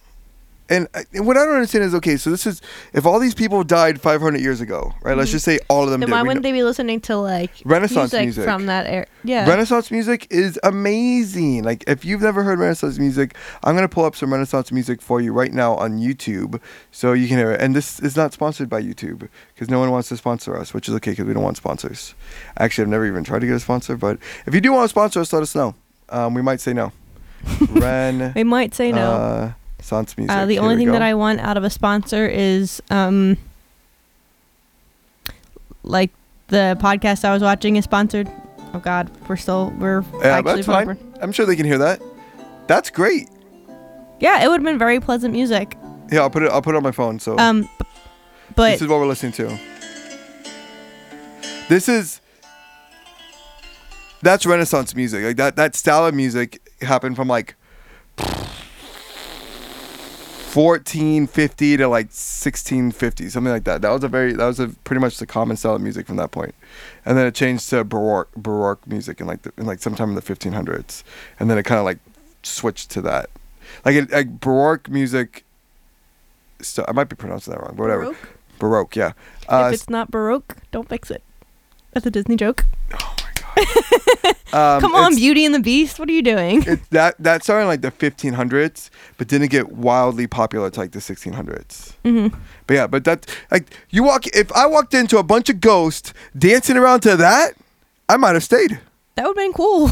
And what I don't understand is, okay, so this is, if all these people died 500 years ago, right? Let's just say all of them did. Then why wouldn't they be listening to like Renaissance music from that era? Yeah. Renaissance music is amazing. Like if you've never heard Renaissance music, I'm going to pull up some Renaissance music for you right now on YouTube so you can hear it. And this is not sponsored by YouTube because no one wants to sponsor us, which is okay because we don't want sponsors. Actually, I've never even tried to get a sponsor, but if you do want to sponsor us, let us know. We might say no. We might say no. Sans music. The only thing that I want out of a sponsor is like the podcast I was watching is sponsored. Oh God, we're actually that's fine. I'm sure they can hear that. That's great. Yeah, it would have been very pleasant music. Yeah, I'll put it on my phone. So but this is what we're listening to. That's Renaissance music. Like that style of music happened from like 1450 to like 1650, something like that. That was pretty much the common style of music from that point. And then it changed to Baroque music in sometime in the 1500s. And then it kind of like switched to that. Like Baroque music. So I might be pronouncing that wrong, but whatever. Baroque, yeah. If it's not Baroque, don't fix it. That's a Disney joke. Oh my God. Come on, Beauty and the Beast. What are you doing? That started in like the 1500s, but didn't get wildly popular to like the 1600s. Mm-hmm. But yeah, but that, like, you walk. If I walked into a bunch of ghosts dancing around to that, I might have stayed. That would have been cool.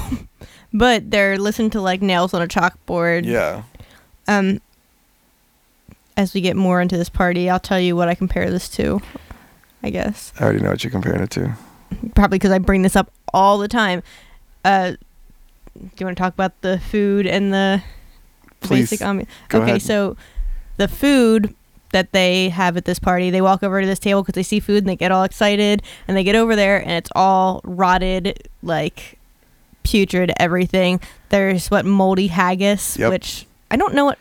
But they're listening to like nails on a chalkboard. Yeah. As we get more into this party, I'll tell you what I compare this to, I guess. I already know what you're comparing it to. Probably because I bring this up all the time. Do you want to talk about the food and the basic ambiance? Okay, so the food that they have at this party, they walk over to this table because they see food and they get all excited, and they get over there and it's all rotted, like putrid everything. There's moldy haggis, which I don't know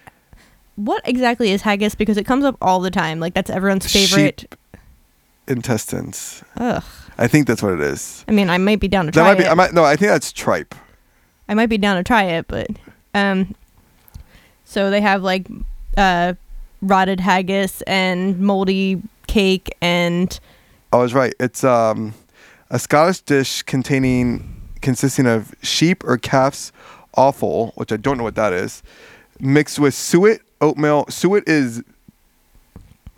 what exactly is haggis, because it comes up all the time. Like, that's everyone's favorite. Sheep intestines. Ugh. I think that's what it is. I mean, I might be down to try it. I think that's tripe. I might be down to try it, but so they have like rotted haggis and moldy cake and. I was right. It's a Scottish dish consisting of sheep or calf's offal, which I don't know what that is, mixed with suet, oatmeal. Suet is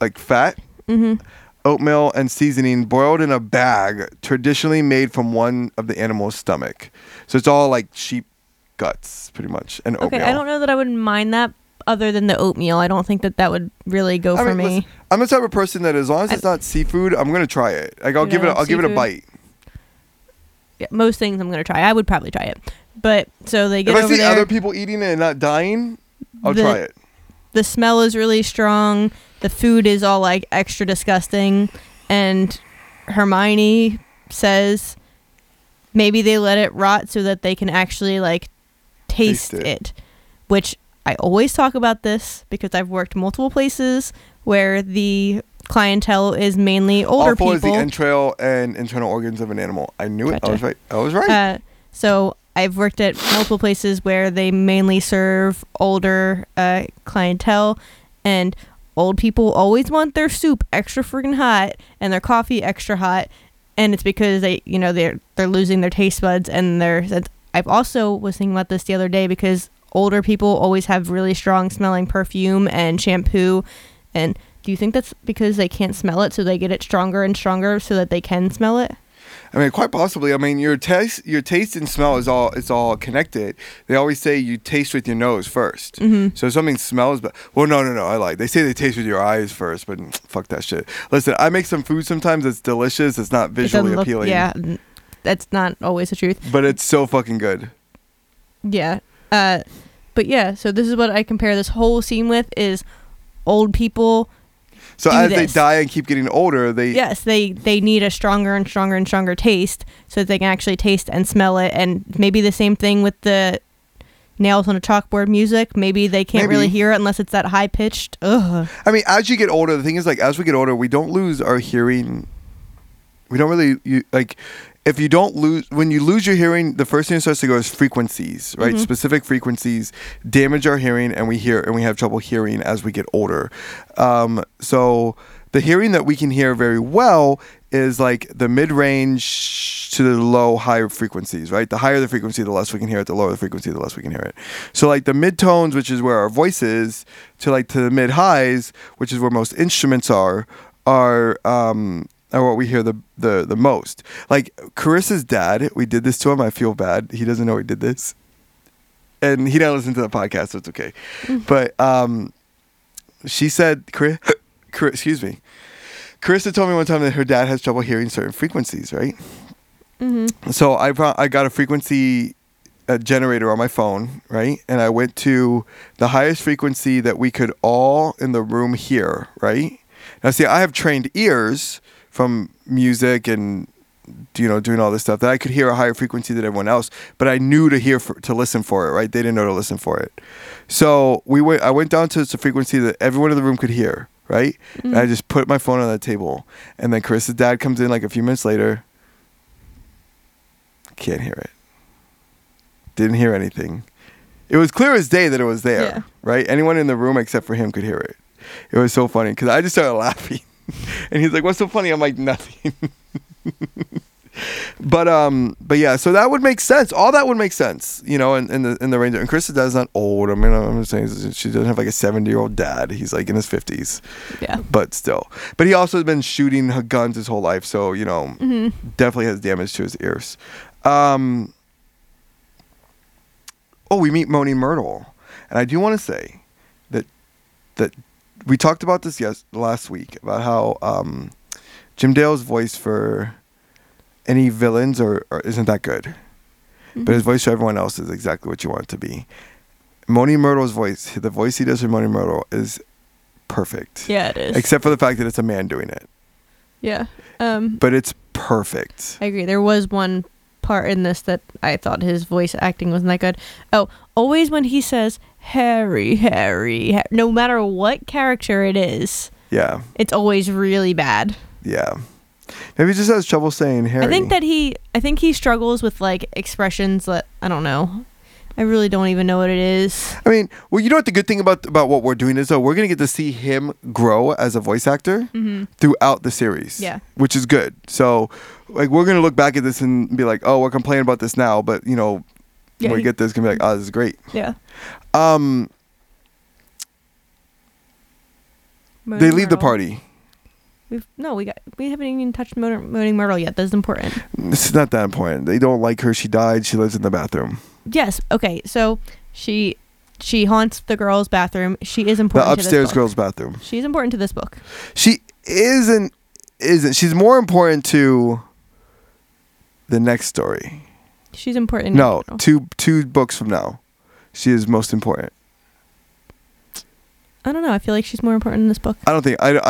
like fat. Mm-hmm. Oatmeal and seasoning boiled in a bag, traditionally made from one of the animal's stomach. So it's all like sheep guts, pretty much, and oatmeal. Okay, I don't know that I would mind that other than the oatmeal. I don't think that would really go for me. Listen, I'm the type of person that as long as it's not seafood, I'm gonna try it. Like I'll give it a bite. Yeah, most things I'm gonna try. I would probably try it, but so they get. If I see other people eating it and not dying, I'll try it. The smell is really strong. The food is all like extra disgusting, and Hermione says maybe they let it rot so that they can actually like taste it, which I always talk about this because I've worked multiple places where the clientele is mainly older people. Offal is the entrail and internal organs of an animal. I knew it. Gotcha. I was right. So I've worked at multiple places where they mainly serve older clientele, and old people always want their soup extra freaking hot and their coffee extra hot, and it's because they're losing their taste buds and their sense. I've also was thinking about this the other day because older people always have really strong smelling perfume and shampoo, and do you think that's because they can't smell it, so they get it stronger and stronger so that they can smell it? I mean, quite possibly. I mean, your taste and smell is all connected. They always say you taste with your nose first. Mm-hmm. So if something smells, but no. They say they taste with your eyes first, but fuck that shit. Listen, I make some food sometimes that's delicious. It's not visually appealing. Yeah, that's not always the truth. But it's so fucking good. Yeah, but yeah. So this is what I compare this whole scene with: is old people. So as they die and keep getting older, they need a stronger and stronger and stronger taste so that they can actually taste and smell it. And maybe the same thing with the nails on a chalkboard music. Maybe they can't really hear it unless it's that high pitched. Ugh. I mean, as you get older, the thing is, like, as we get older, we don't lose our hearing. We don't really when you lose your hearing, the first thing that starts to go is frequencies, right? Mm-hmm. Specific frequencies damage our hearing, and we have trouble hearing as we get older. So the hearing that we can hear very well is like the mid-range to the low, high frequencies, right? The higher the frequency, the less we can hear it. The lower the frequency, the less we can hear it. So like the mid-tones, which is where our voice is, to the mid-highs, which is where most instruments are what we hear the most. Like Carissa's dad, we did this to him. I feel bad. He doesn't know we did this, and he doesn't listen to the podcast, so it's okay. But she said, Carissa told me one time that her dad has trouble hearing certain frequencies, right? Mm-hmm. So I got a frequency generator on my phone, right? And I went to the highest frequency that we could all in the room hear, right? Now, see, I have trained ears from music and doing all this stuff that I could hear a higher frequency than everyone else, but I knew to listen for it, right? They didn't know to listen for it. So I went down to the frequency that everyone in the room could hear, right? Mm-hmm. And I just put my phone on that table, and then Carissa's dad comes in like a few minutes later. Can't hear it. Didn't hear anything. It was clear as day that it was there, right? Anyone in the room except for him could hear it. It was so funny because I just started laughing. And he's like, "What's so funny?" I'm like, "Nothing." But yeah, so that would make sense. All that would make sense, you know, in the range. And Chris's dad's not old. I mean, I'm just saying she doesn't have like a 70-year-old dad. He's like in his 50s. Yeah. But still. But he also has been shooting guns his whole life. So, you know, definitely has damage to his ears. Oh, we meet Moaning Myrtle. And I do want to say that we talked about this last week, about how Jim Dale's voice for any villains or isn't that good. But his voice for everyone else is exactly what you want it to be. Moaning Myrtle's voice, the voice he does for Moaning Myrtle is perfect. Yeah, it is. Except for the fact that it's a man doing it. Yeah. But it's perfect. I agree. There was one part in this that I thought his voice acting wasn't that good. Oh, always when he says Harry, no matter what character it is. Yeah. It's always really bad. Yeah. Maybe he just has trouble saying Harry. I think he struggles with like expressions that I don't know. I really don't even know what it is. I mean, well, you know what the good thing about what we're doing is though, we're gonna get to see him grow as a voice actor throughout the series. Yeah. Which is good. So like we're gonna look back at this and be like, oh, we're complaining about this now, but you know, when we get this, gonna be like, oh, this is great. Yeah. They leave the party. We haven't even touched Moaning Myrtle yet. That's important. It's not that important. They don't like her. She died. She lives in the bathroom. Yes. Okay. So she haunts the girls' bathroom. She is important. The upstairs girls' bathroom. She's important to this book. She isn't. She's more important to the next story. She's important. No, two books from now, she is most important. I don't know. I feel like she's more important in this book. I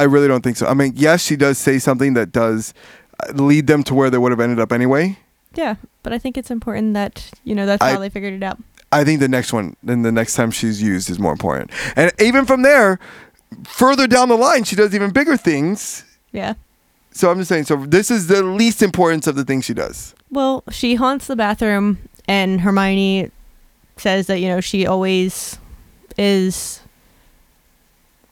really don't think so. I mean, yes, she does say something that does lead them to where they would have ended up anyway. Yeah, but I think it's important that, you know, that's how they figured it out. I think the next one, then the next time she's used is more important. And even from there, further down the line, she does even bigger things. Yeah. So I'm just saying, so this is the least importance of the things she does. Well, she haunts the bathroom and Hermione says that, you know, she always is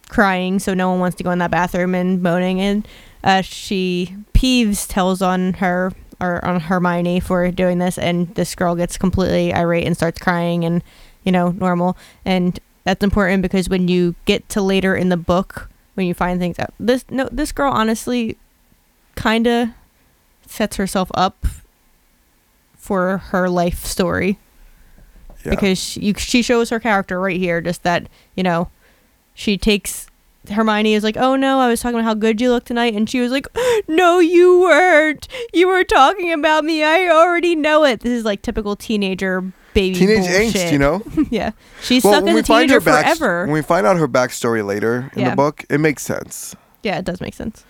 crying, so no one wants to go in that bathroom and moaning, and Peeves tells on her or on Hermione for doing this, and this girl gets completely irate and starts crying, and you know, normal, and that's important because when you get to later in the book, when you find things out, this girl honestly kind of sets herself up for her life story. Yeah. Because she shows her character right here, just that, you know. Hermione is like, oh no, I was talking about how good you look tonight. And she was like, no, you weren't. You were talking about me. I already know it. This is like typical teenage bullshit. Angst, you know? Yeah. She's stuck as a teenager forever. When we find out her backstory later in the book, it makes sense. Yeah, it does make sense.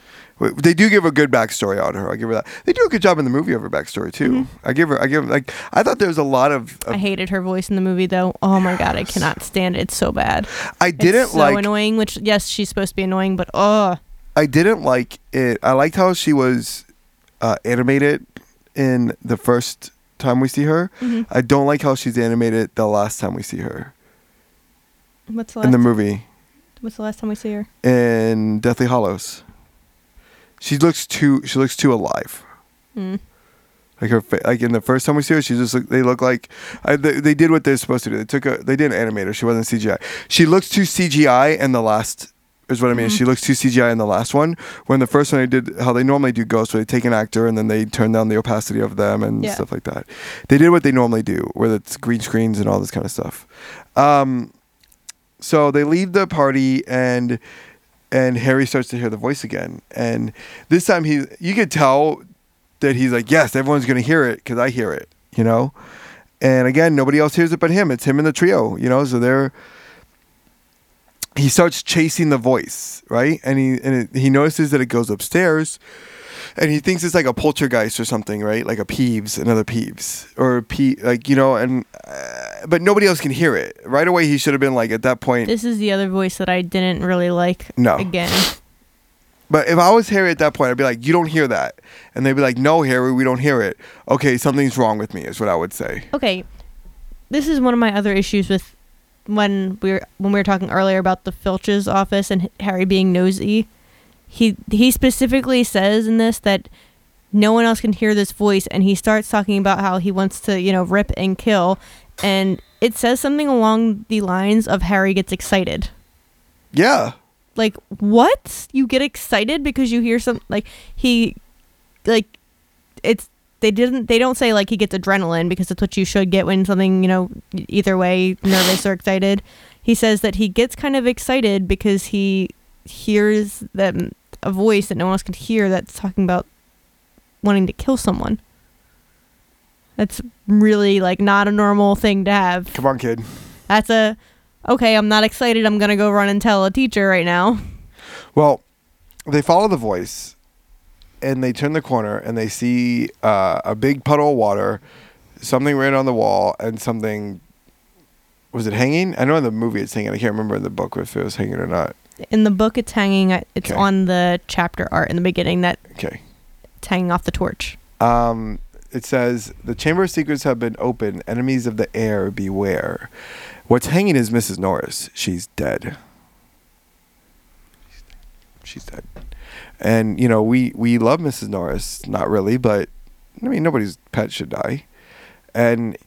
They do give a good backstory on her. I'll give her that. They do a good job in the movie of her backstory too. Mm-hmm. I thought there was a lot of I hated her voice in the movie though. Oh my God, I cannot stand it. It's so bad. It's so annoying, which yes, she's supposed to be annoying, but I didn't like it. I liked how she was animated in the first time we see her. Mm-hmm. I don't like how she's animated the last time we see her. What's the last time we see her? In Deathly Hallows. She looks too alive. Mm. Like her, like in the first time we see her, she just they did what they're supposed to do. They didn't animate her. She wasn't CGI. She looks too CGI in the last. Is what I mean. Mm. She looks too CGI in the last one. When the first one they did how they normally do ghosts, where they take an actor and then they turn down the opacity of them and stuff like that. They did what they normally do, where it's green screens and all this kind of stuff. So they leave the party and. And Harry starts to hear the voice again. And this time you could tell that he's like, yes, everyone's going to hear it because I hear it, you know? And again, nobody else hears it but him. It's him and the trio, you know? So he starts chasing the voice, right? And he notices that it goes upstairs and he thinks it's like a poltergeist or something, right? Like a Peeves, another Peeves or like, you know, and but nobody else can hear it. Right away, he should have been like, at that point. This is the other voice that I didn't really like again. But if I was Harry at that point, I'd be like, you don't hear that. And they'd be like, no, Harry, we don't hear it. Okay, something's wrong with me is what I would say. Okay. This is one of my other issues with when we were talking earlier about the Filch's office and Harry being nosy. He specifically says in this that no one else can hear this voice, and he starts talking about how he wants to, you know, rip and kill, and it says something along the lines of Harry gets excited. Yeah. Like, what? You get excited because you hear some, like, he, like, it's, they don't say, like, he gets adrenaline, because that's what you should get when something, you know, either way, nervous or excited. He says that he gets kind of excited because he hears a voice that no one else can hear that's talking about wanting to kill someone. That's really, like, not a normal thing to have. Come on, kid. That's a... Okay, I'm not excited. I'm going to go run and tell a teacher right now. Well, they follow the voice, and they turn the corner, and they see a big puddle of water, something ran on the wall, and something... Was it hanging? I know in the movie it's hanging. I can't remember in the book if it was hanging or not. In the book it's hanging. It's okay. On the chapter art in the beginning that okay. It's hanging off the torch. It says, the Chamber of Secrets have been opened. Enemies of the air, beware. What's hanging is Mrs. Norris. She's dead. She's dead. And, you know, we love Mrs. Norris. Not really, but, I mean, nobody's pet should die. And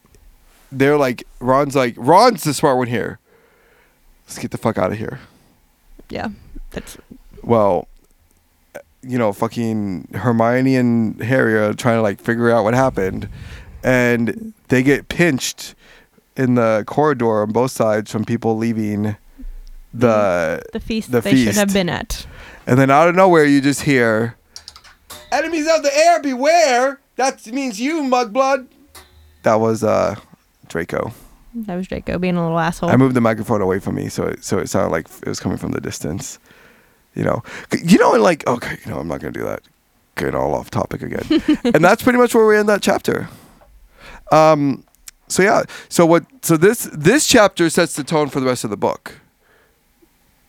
they're like, Ron's the smart one here. Let's get the fuck out of here. Yeah. That's... Well... You know, fucking Hermione and Harry are trying to, like, figure out what happened. And they get pinched in the corridor on both sides from people leaving the feast they should have been at. And then out of nowhere, you just hear, enemies of the air, beware! That means you, mudblood! That was Draco. That was Draco being a little asshole. I moved the microphone away from me, so it sounded like it was coming from the distance. You know, and like, okay, you know, I'm not going to do that. Get all off topic again. And that's pretty much where we end that chapter. So yeah, so this chapter sets the tone for the rest of the book.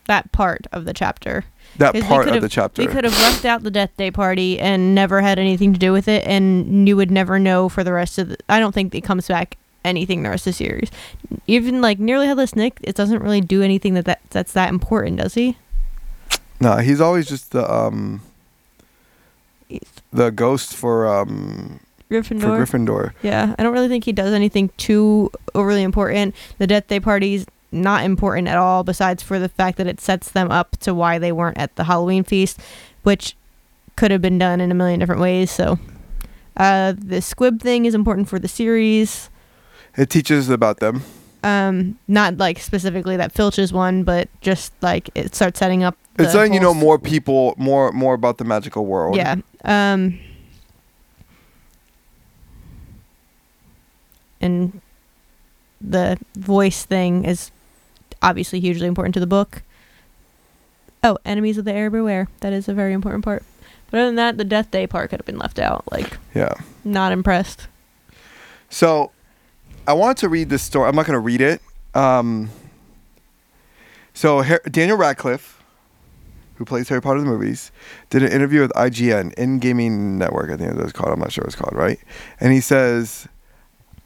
That part of the chapter. That part of the chapter. We could have left out the death day party and never had anything to do with it, and you would never know for the rest of the... I don't think it comes back anything the rest of the series. Even like Nearly Headless Nick, it doesn't really do anything that's that important, does he? No, he's always just the ghost for Gryffindor. Yeah, I don't really think he does anything too overly important. The Death Day party's not important at all, besides for the fact that it sets them up to why they weren't at the Halloween feast, which could have been done in a million different ways. So the Squib thing is important for the series. It teaches about them. Not like specifically that Filch is one, but just like it starts setting up. It's letting you know more people, more about the magical world. Yeah. And the voice thing is obviously hugely important to the book. Oh, enemies of the air, beware! That is a very important part. But other than that, the Death Day part could have been left out. Like, yeah, not impressed. So, I want to read this story. I'm not going to read it. So Daniel Radcliffe, who plays Harry Potter in the movies, did an interview with IGN, In Gaming Network, I think that's what it's called. I'm not sure what it's called, right? And he says,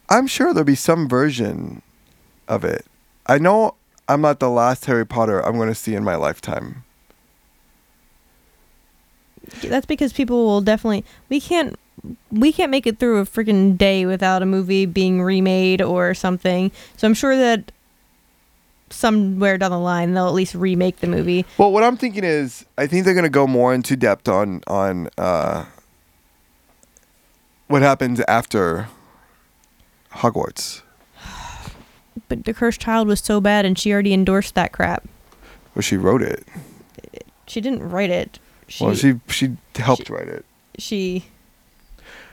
I'm sure there'll be some version of it. I know I'm not the last Harry Potter I'm going to see in my lifetime. That's because people will definitely... We can't make it through a freaking day without a movie being remade or something. So I'm sure that somewhere down the line they'll at least remake the movie. Well, what I'm thinking is, I think they're going to go more into depth on what happens after Hogwarts. But The Cursed Child was so bad, and she already endorsed that crap. Well, she wrote it. She didn't write it. She helped write it. She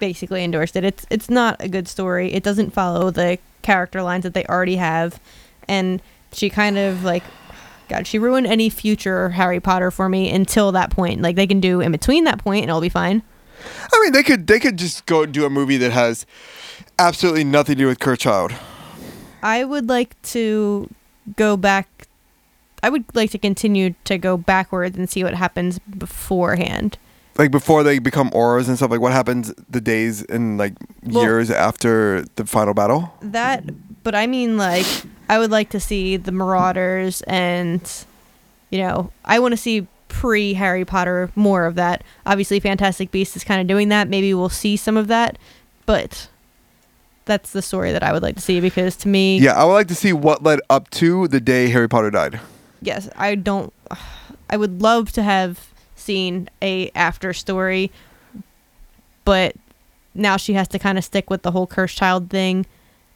basically endorsed it. It's not a good story. It doesn't follow the character lines that they already have, and she kind of like, God, she ruined any future Harry Potter for me until that point. Like, they can do in between that point and it'll be fine. I mean, they could just go do a movie that has absolutely nothing to do with Cursed Child. I would like to go back. I would like to continue to go backwards and see what happens beforehand. Like, before they become auras and stuff, like, what happens the days and, like, years after the final battle? That, but I mean, like, I would like to see the Marauders and, you know, I want to see pre-Harry Potter, more of that. Obviously, Fantastic Beasts is kind of doing that. Maybe we'll see some of that, but that's the story that I would like to see, because to me... Yeah, I would like to see what led up to the day Harry Potter died. Yes, I don't... I would love to have seen a after story, but now she has to kind of stick with the whole Cursed Child thing,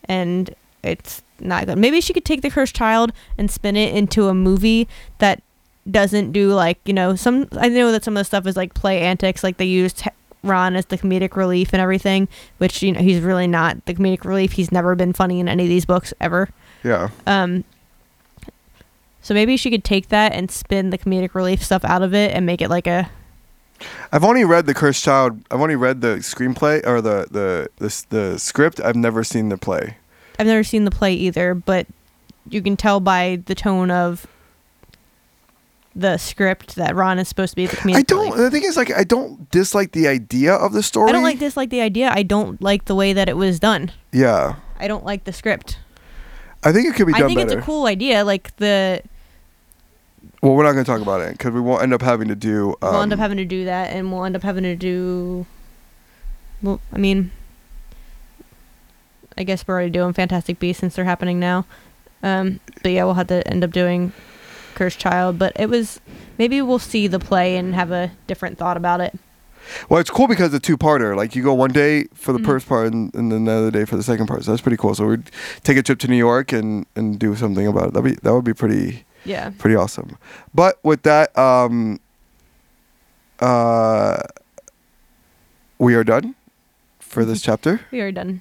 and it's not good. Maybe she could take the Cursed Child and spin it into a movie that doesn't do, like, you know, some... I know that some of the stuff is like play antics, like they used Ron as the comedic relief and everything, which, you know, he's really not the comedic relief. He's never been funny in any of these books ever. Yeah. So maybe she could take that and spin the comedic relief stuff out of it and make it like a... I've only read the Cursed Child. I've only read the screenplay or the script. I've never seen the play. I've never seen the play either, but you can tell by the tone of the script that Ron is supposed to be the comedic relief. The thing is, like, I don't dislike the idea of the story. I don't dislike the idea. I don't like the way that it was done. Yeah. I don't like the script. I think it could be done better. I think it's a cool idea, like the... Well, we're not going to talk about it because we won't end up having to do... we'll end up having to do that, and we'll end up having to do... Well, I mean, I guess we're already doing Fantastic Beasts since they're happening now. But yeah, we'll have to end up doing Cursed Child. But it was... Maybe we'll see the play and have a different thought about it. Well, it's cool because it's a two-parter. Like, you go one day for the first part and then another day for the second part. So that's pretty cool. So we'd take a trip to New York and do something about it. That would be pretty... Yeah. Pretty awesome. But with that, we are done for this chapter. We are done.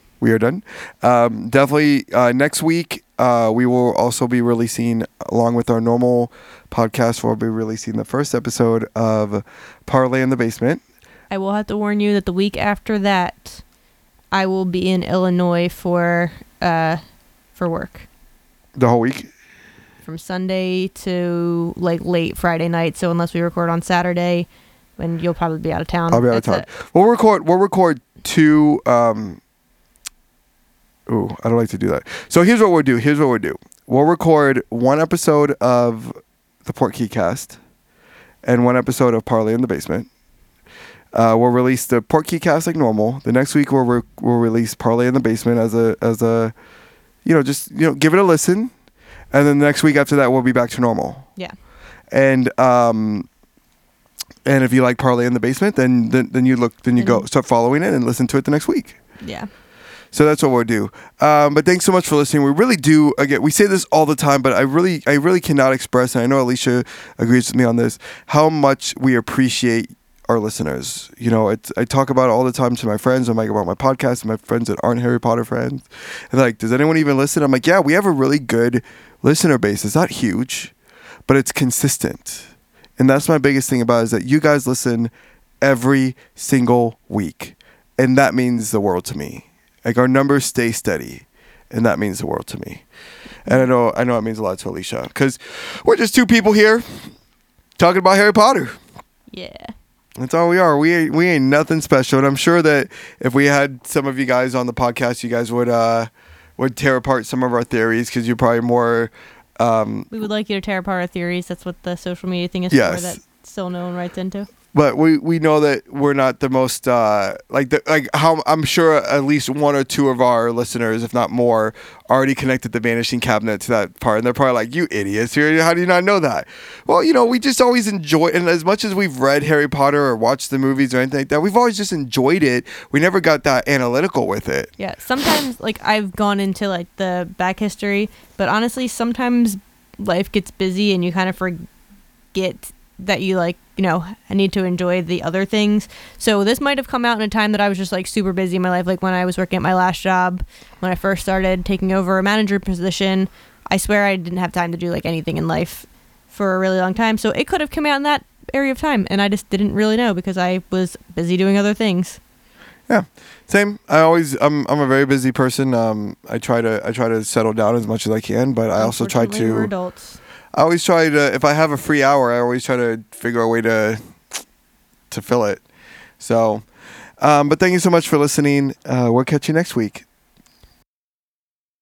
Definitely next week, we will also be releasing, along with our normal podcast, we'll be releasing the first episode of Parlay in the Basement. I will have to warn you that the week after that, I will be in Illinois for work. The whole week? From Sunday to like late Friday night, so unless we record on Saturday, then you'll probably be out of town. I'll be out of town. We'll record two. I don't like to do that. So here's what we'll do. We'll record one episode of the Portkey Cast and one episode of Parlay in the Basement. We'll release the Portkey Cast like normal. The next week we'll release Parlay in the Basement as a give it a listen. And then the next week after that, we'll be back to normal. Yeah. And if you like Parlay in the Basement, then you start following it and listen to it the next week. Yeah. So that's what we'll do. But thanks so much for listening. We really do. Again, we say this all the time, but I really cannot express, and I know Alicia agrees with me on this, how much we appreciate our listeners. You know, I talk about it all the time to my friends. I'm like, about my podcast and my friends that aren't Harry Potter friends. And they're like, does anyone even listen? I'm like, yeah, we have a really good listener base. It's not huge, but it's consistent. And that's my biggest thing about it, is that you guys listen every single week. And that means the world to me. Like, our numbers stay steady. And that means the world to me. And I know it means a lot to Alicia, because we're just two people here talking about Harry Potter. Yeah. That's all we are. We ain't nothing special. And I'm sure that if we had some of you guys on the podcast, you guys would tear apart some of our theories, because you're probably more... we would like you to tear apart our theories. That's what the social media thing is for, that still no one writes into. But we know that we're not the most... how I'm sure at least one or two of our listeners, if not more, already connected the Vanishing Cabinet to that part. And they're probably like, you idiots, how do you not know that? Well, you know, we just always enjoy... And as much as we've read Harry Potter or watched the movies or anything like that, we've always just enjoyed it. We never got that analytical with it. Yeah, sometimes, like, I've gone into, like, the back history. But honestly, sometimes life gets busy and you kind of forget that you, like, you know, I need to enjoy the other things. So this might have come out in a time that I was just like super busy in my life, like when I was working at my last job, when I first started taking over a manager position. I swear I didn't have time to do like anything in life for a really long time. So it could have come out in that area of time, and I just didn't really know because I was busy doing other things. Yeah, same. I'm a very busy person. I try to settle down as much as I can, but I also try to... We're adults. I always try to, if I have a free hour, I always try to figure a way to fill it. So, but thank you so much for listening. We'll catch you next week.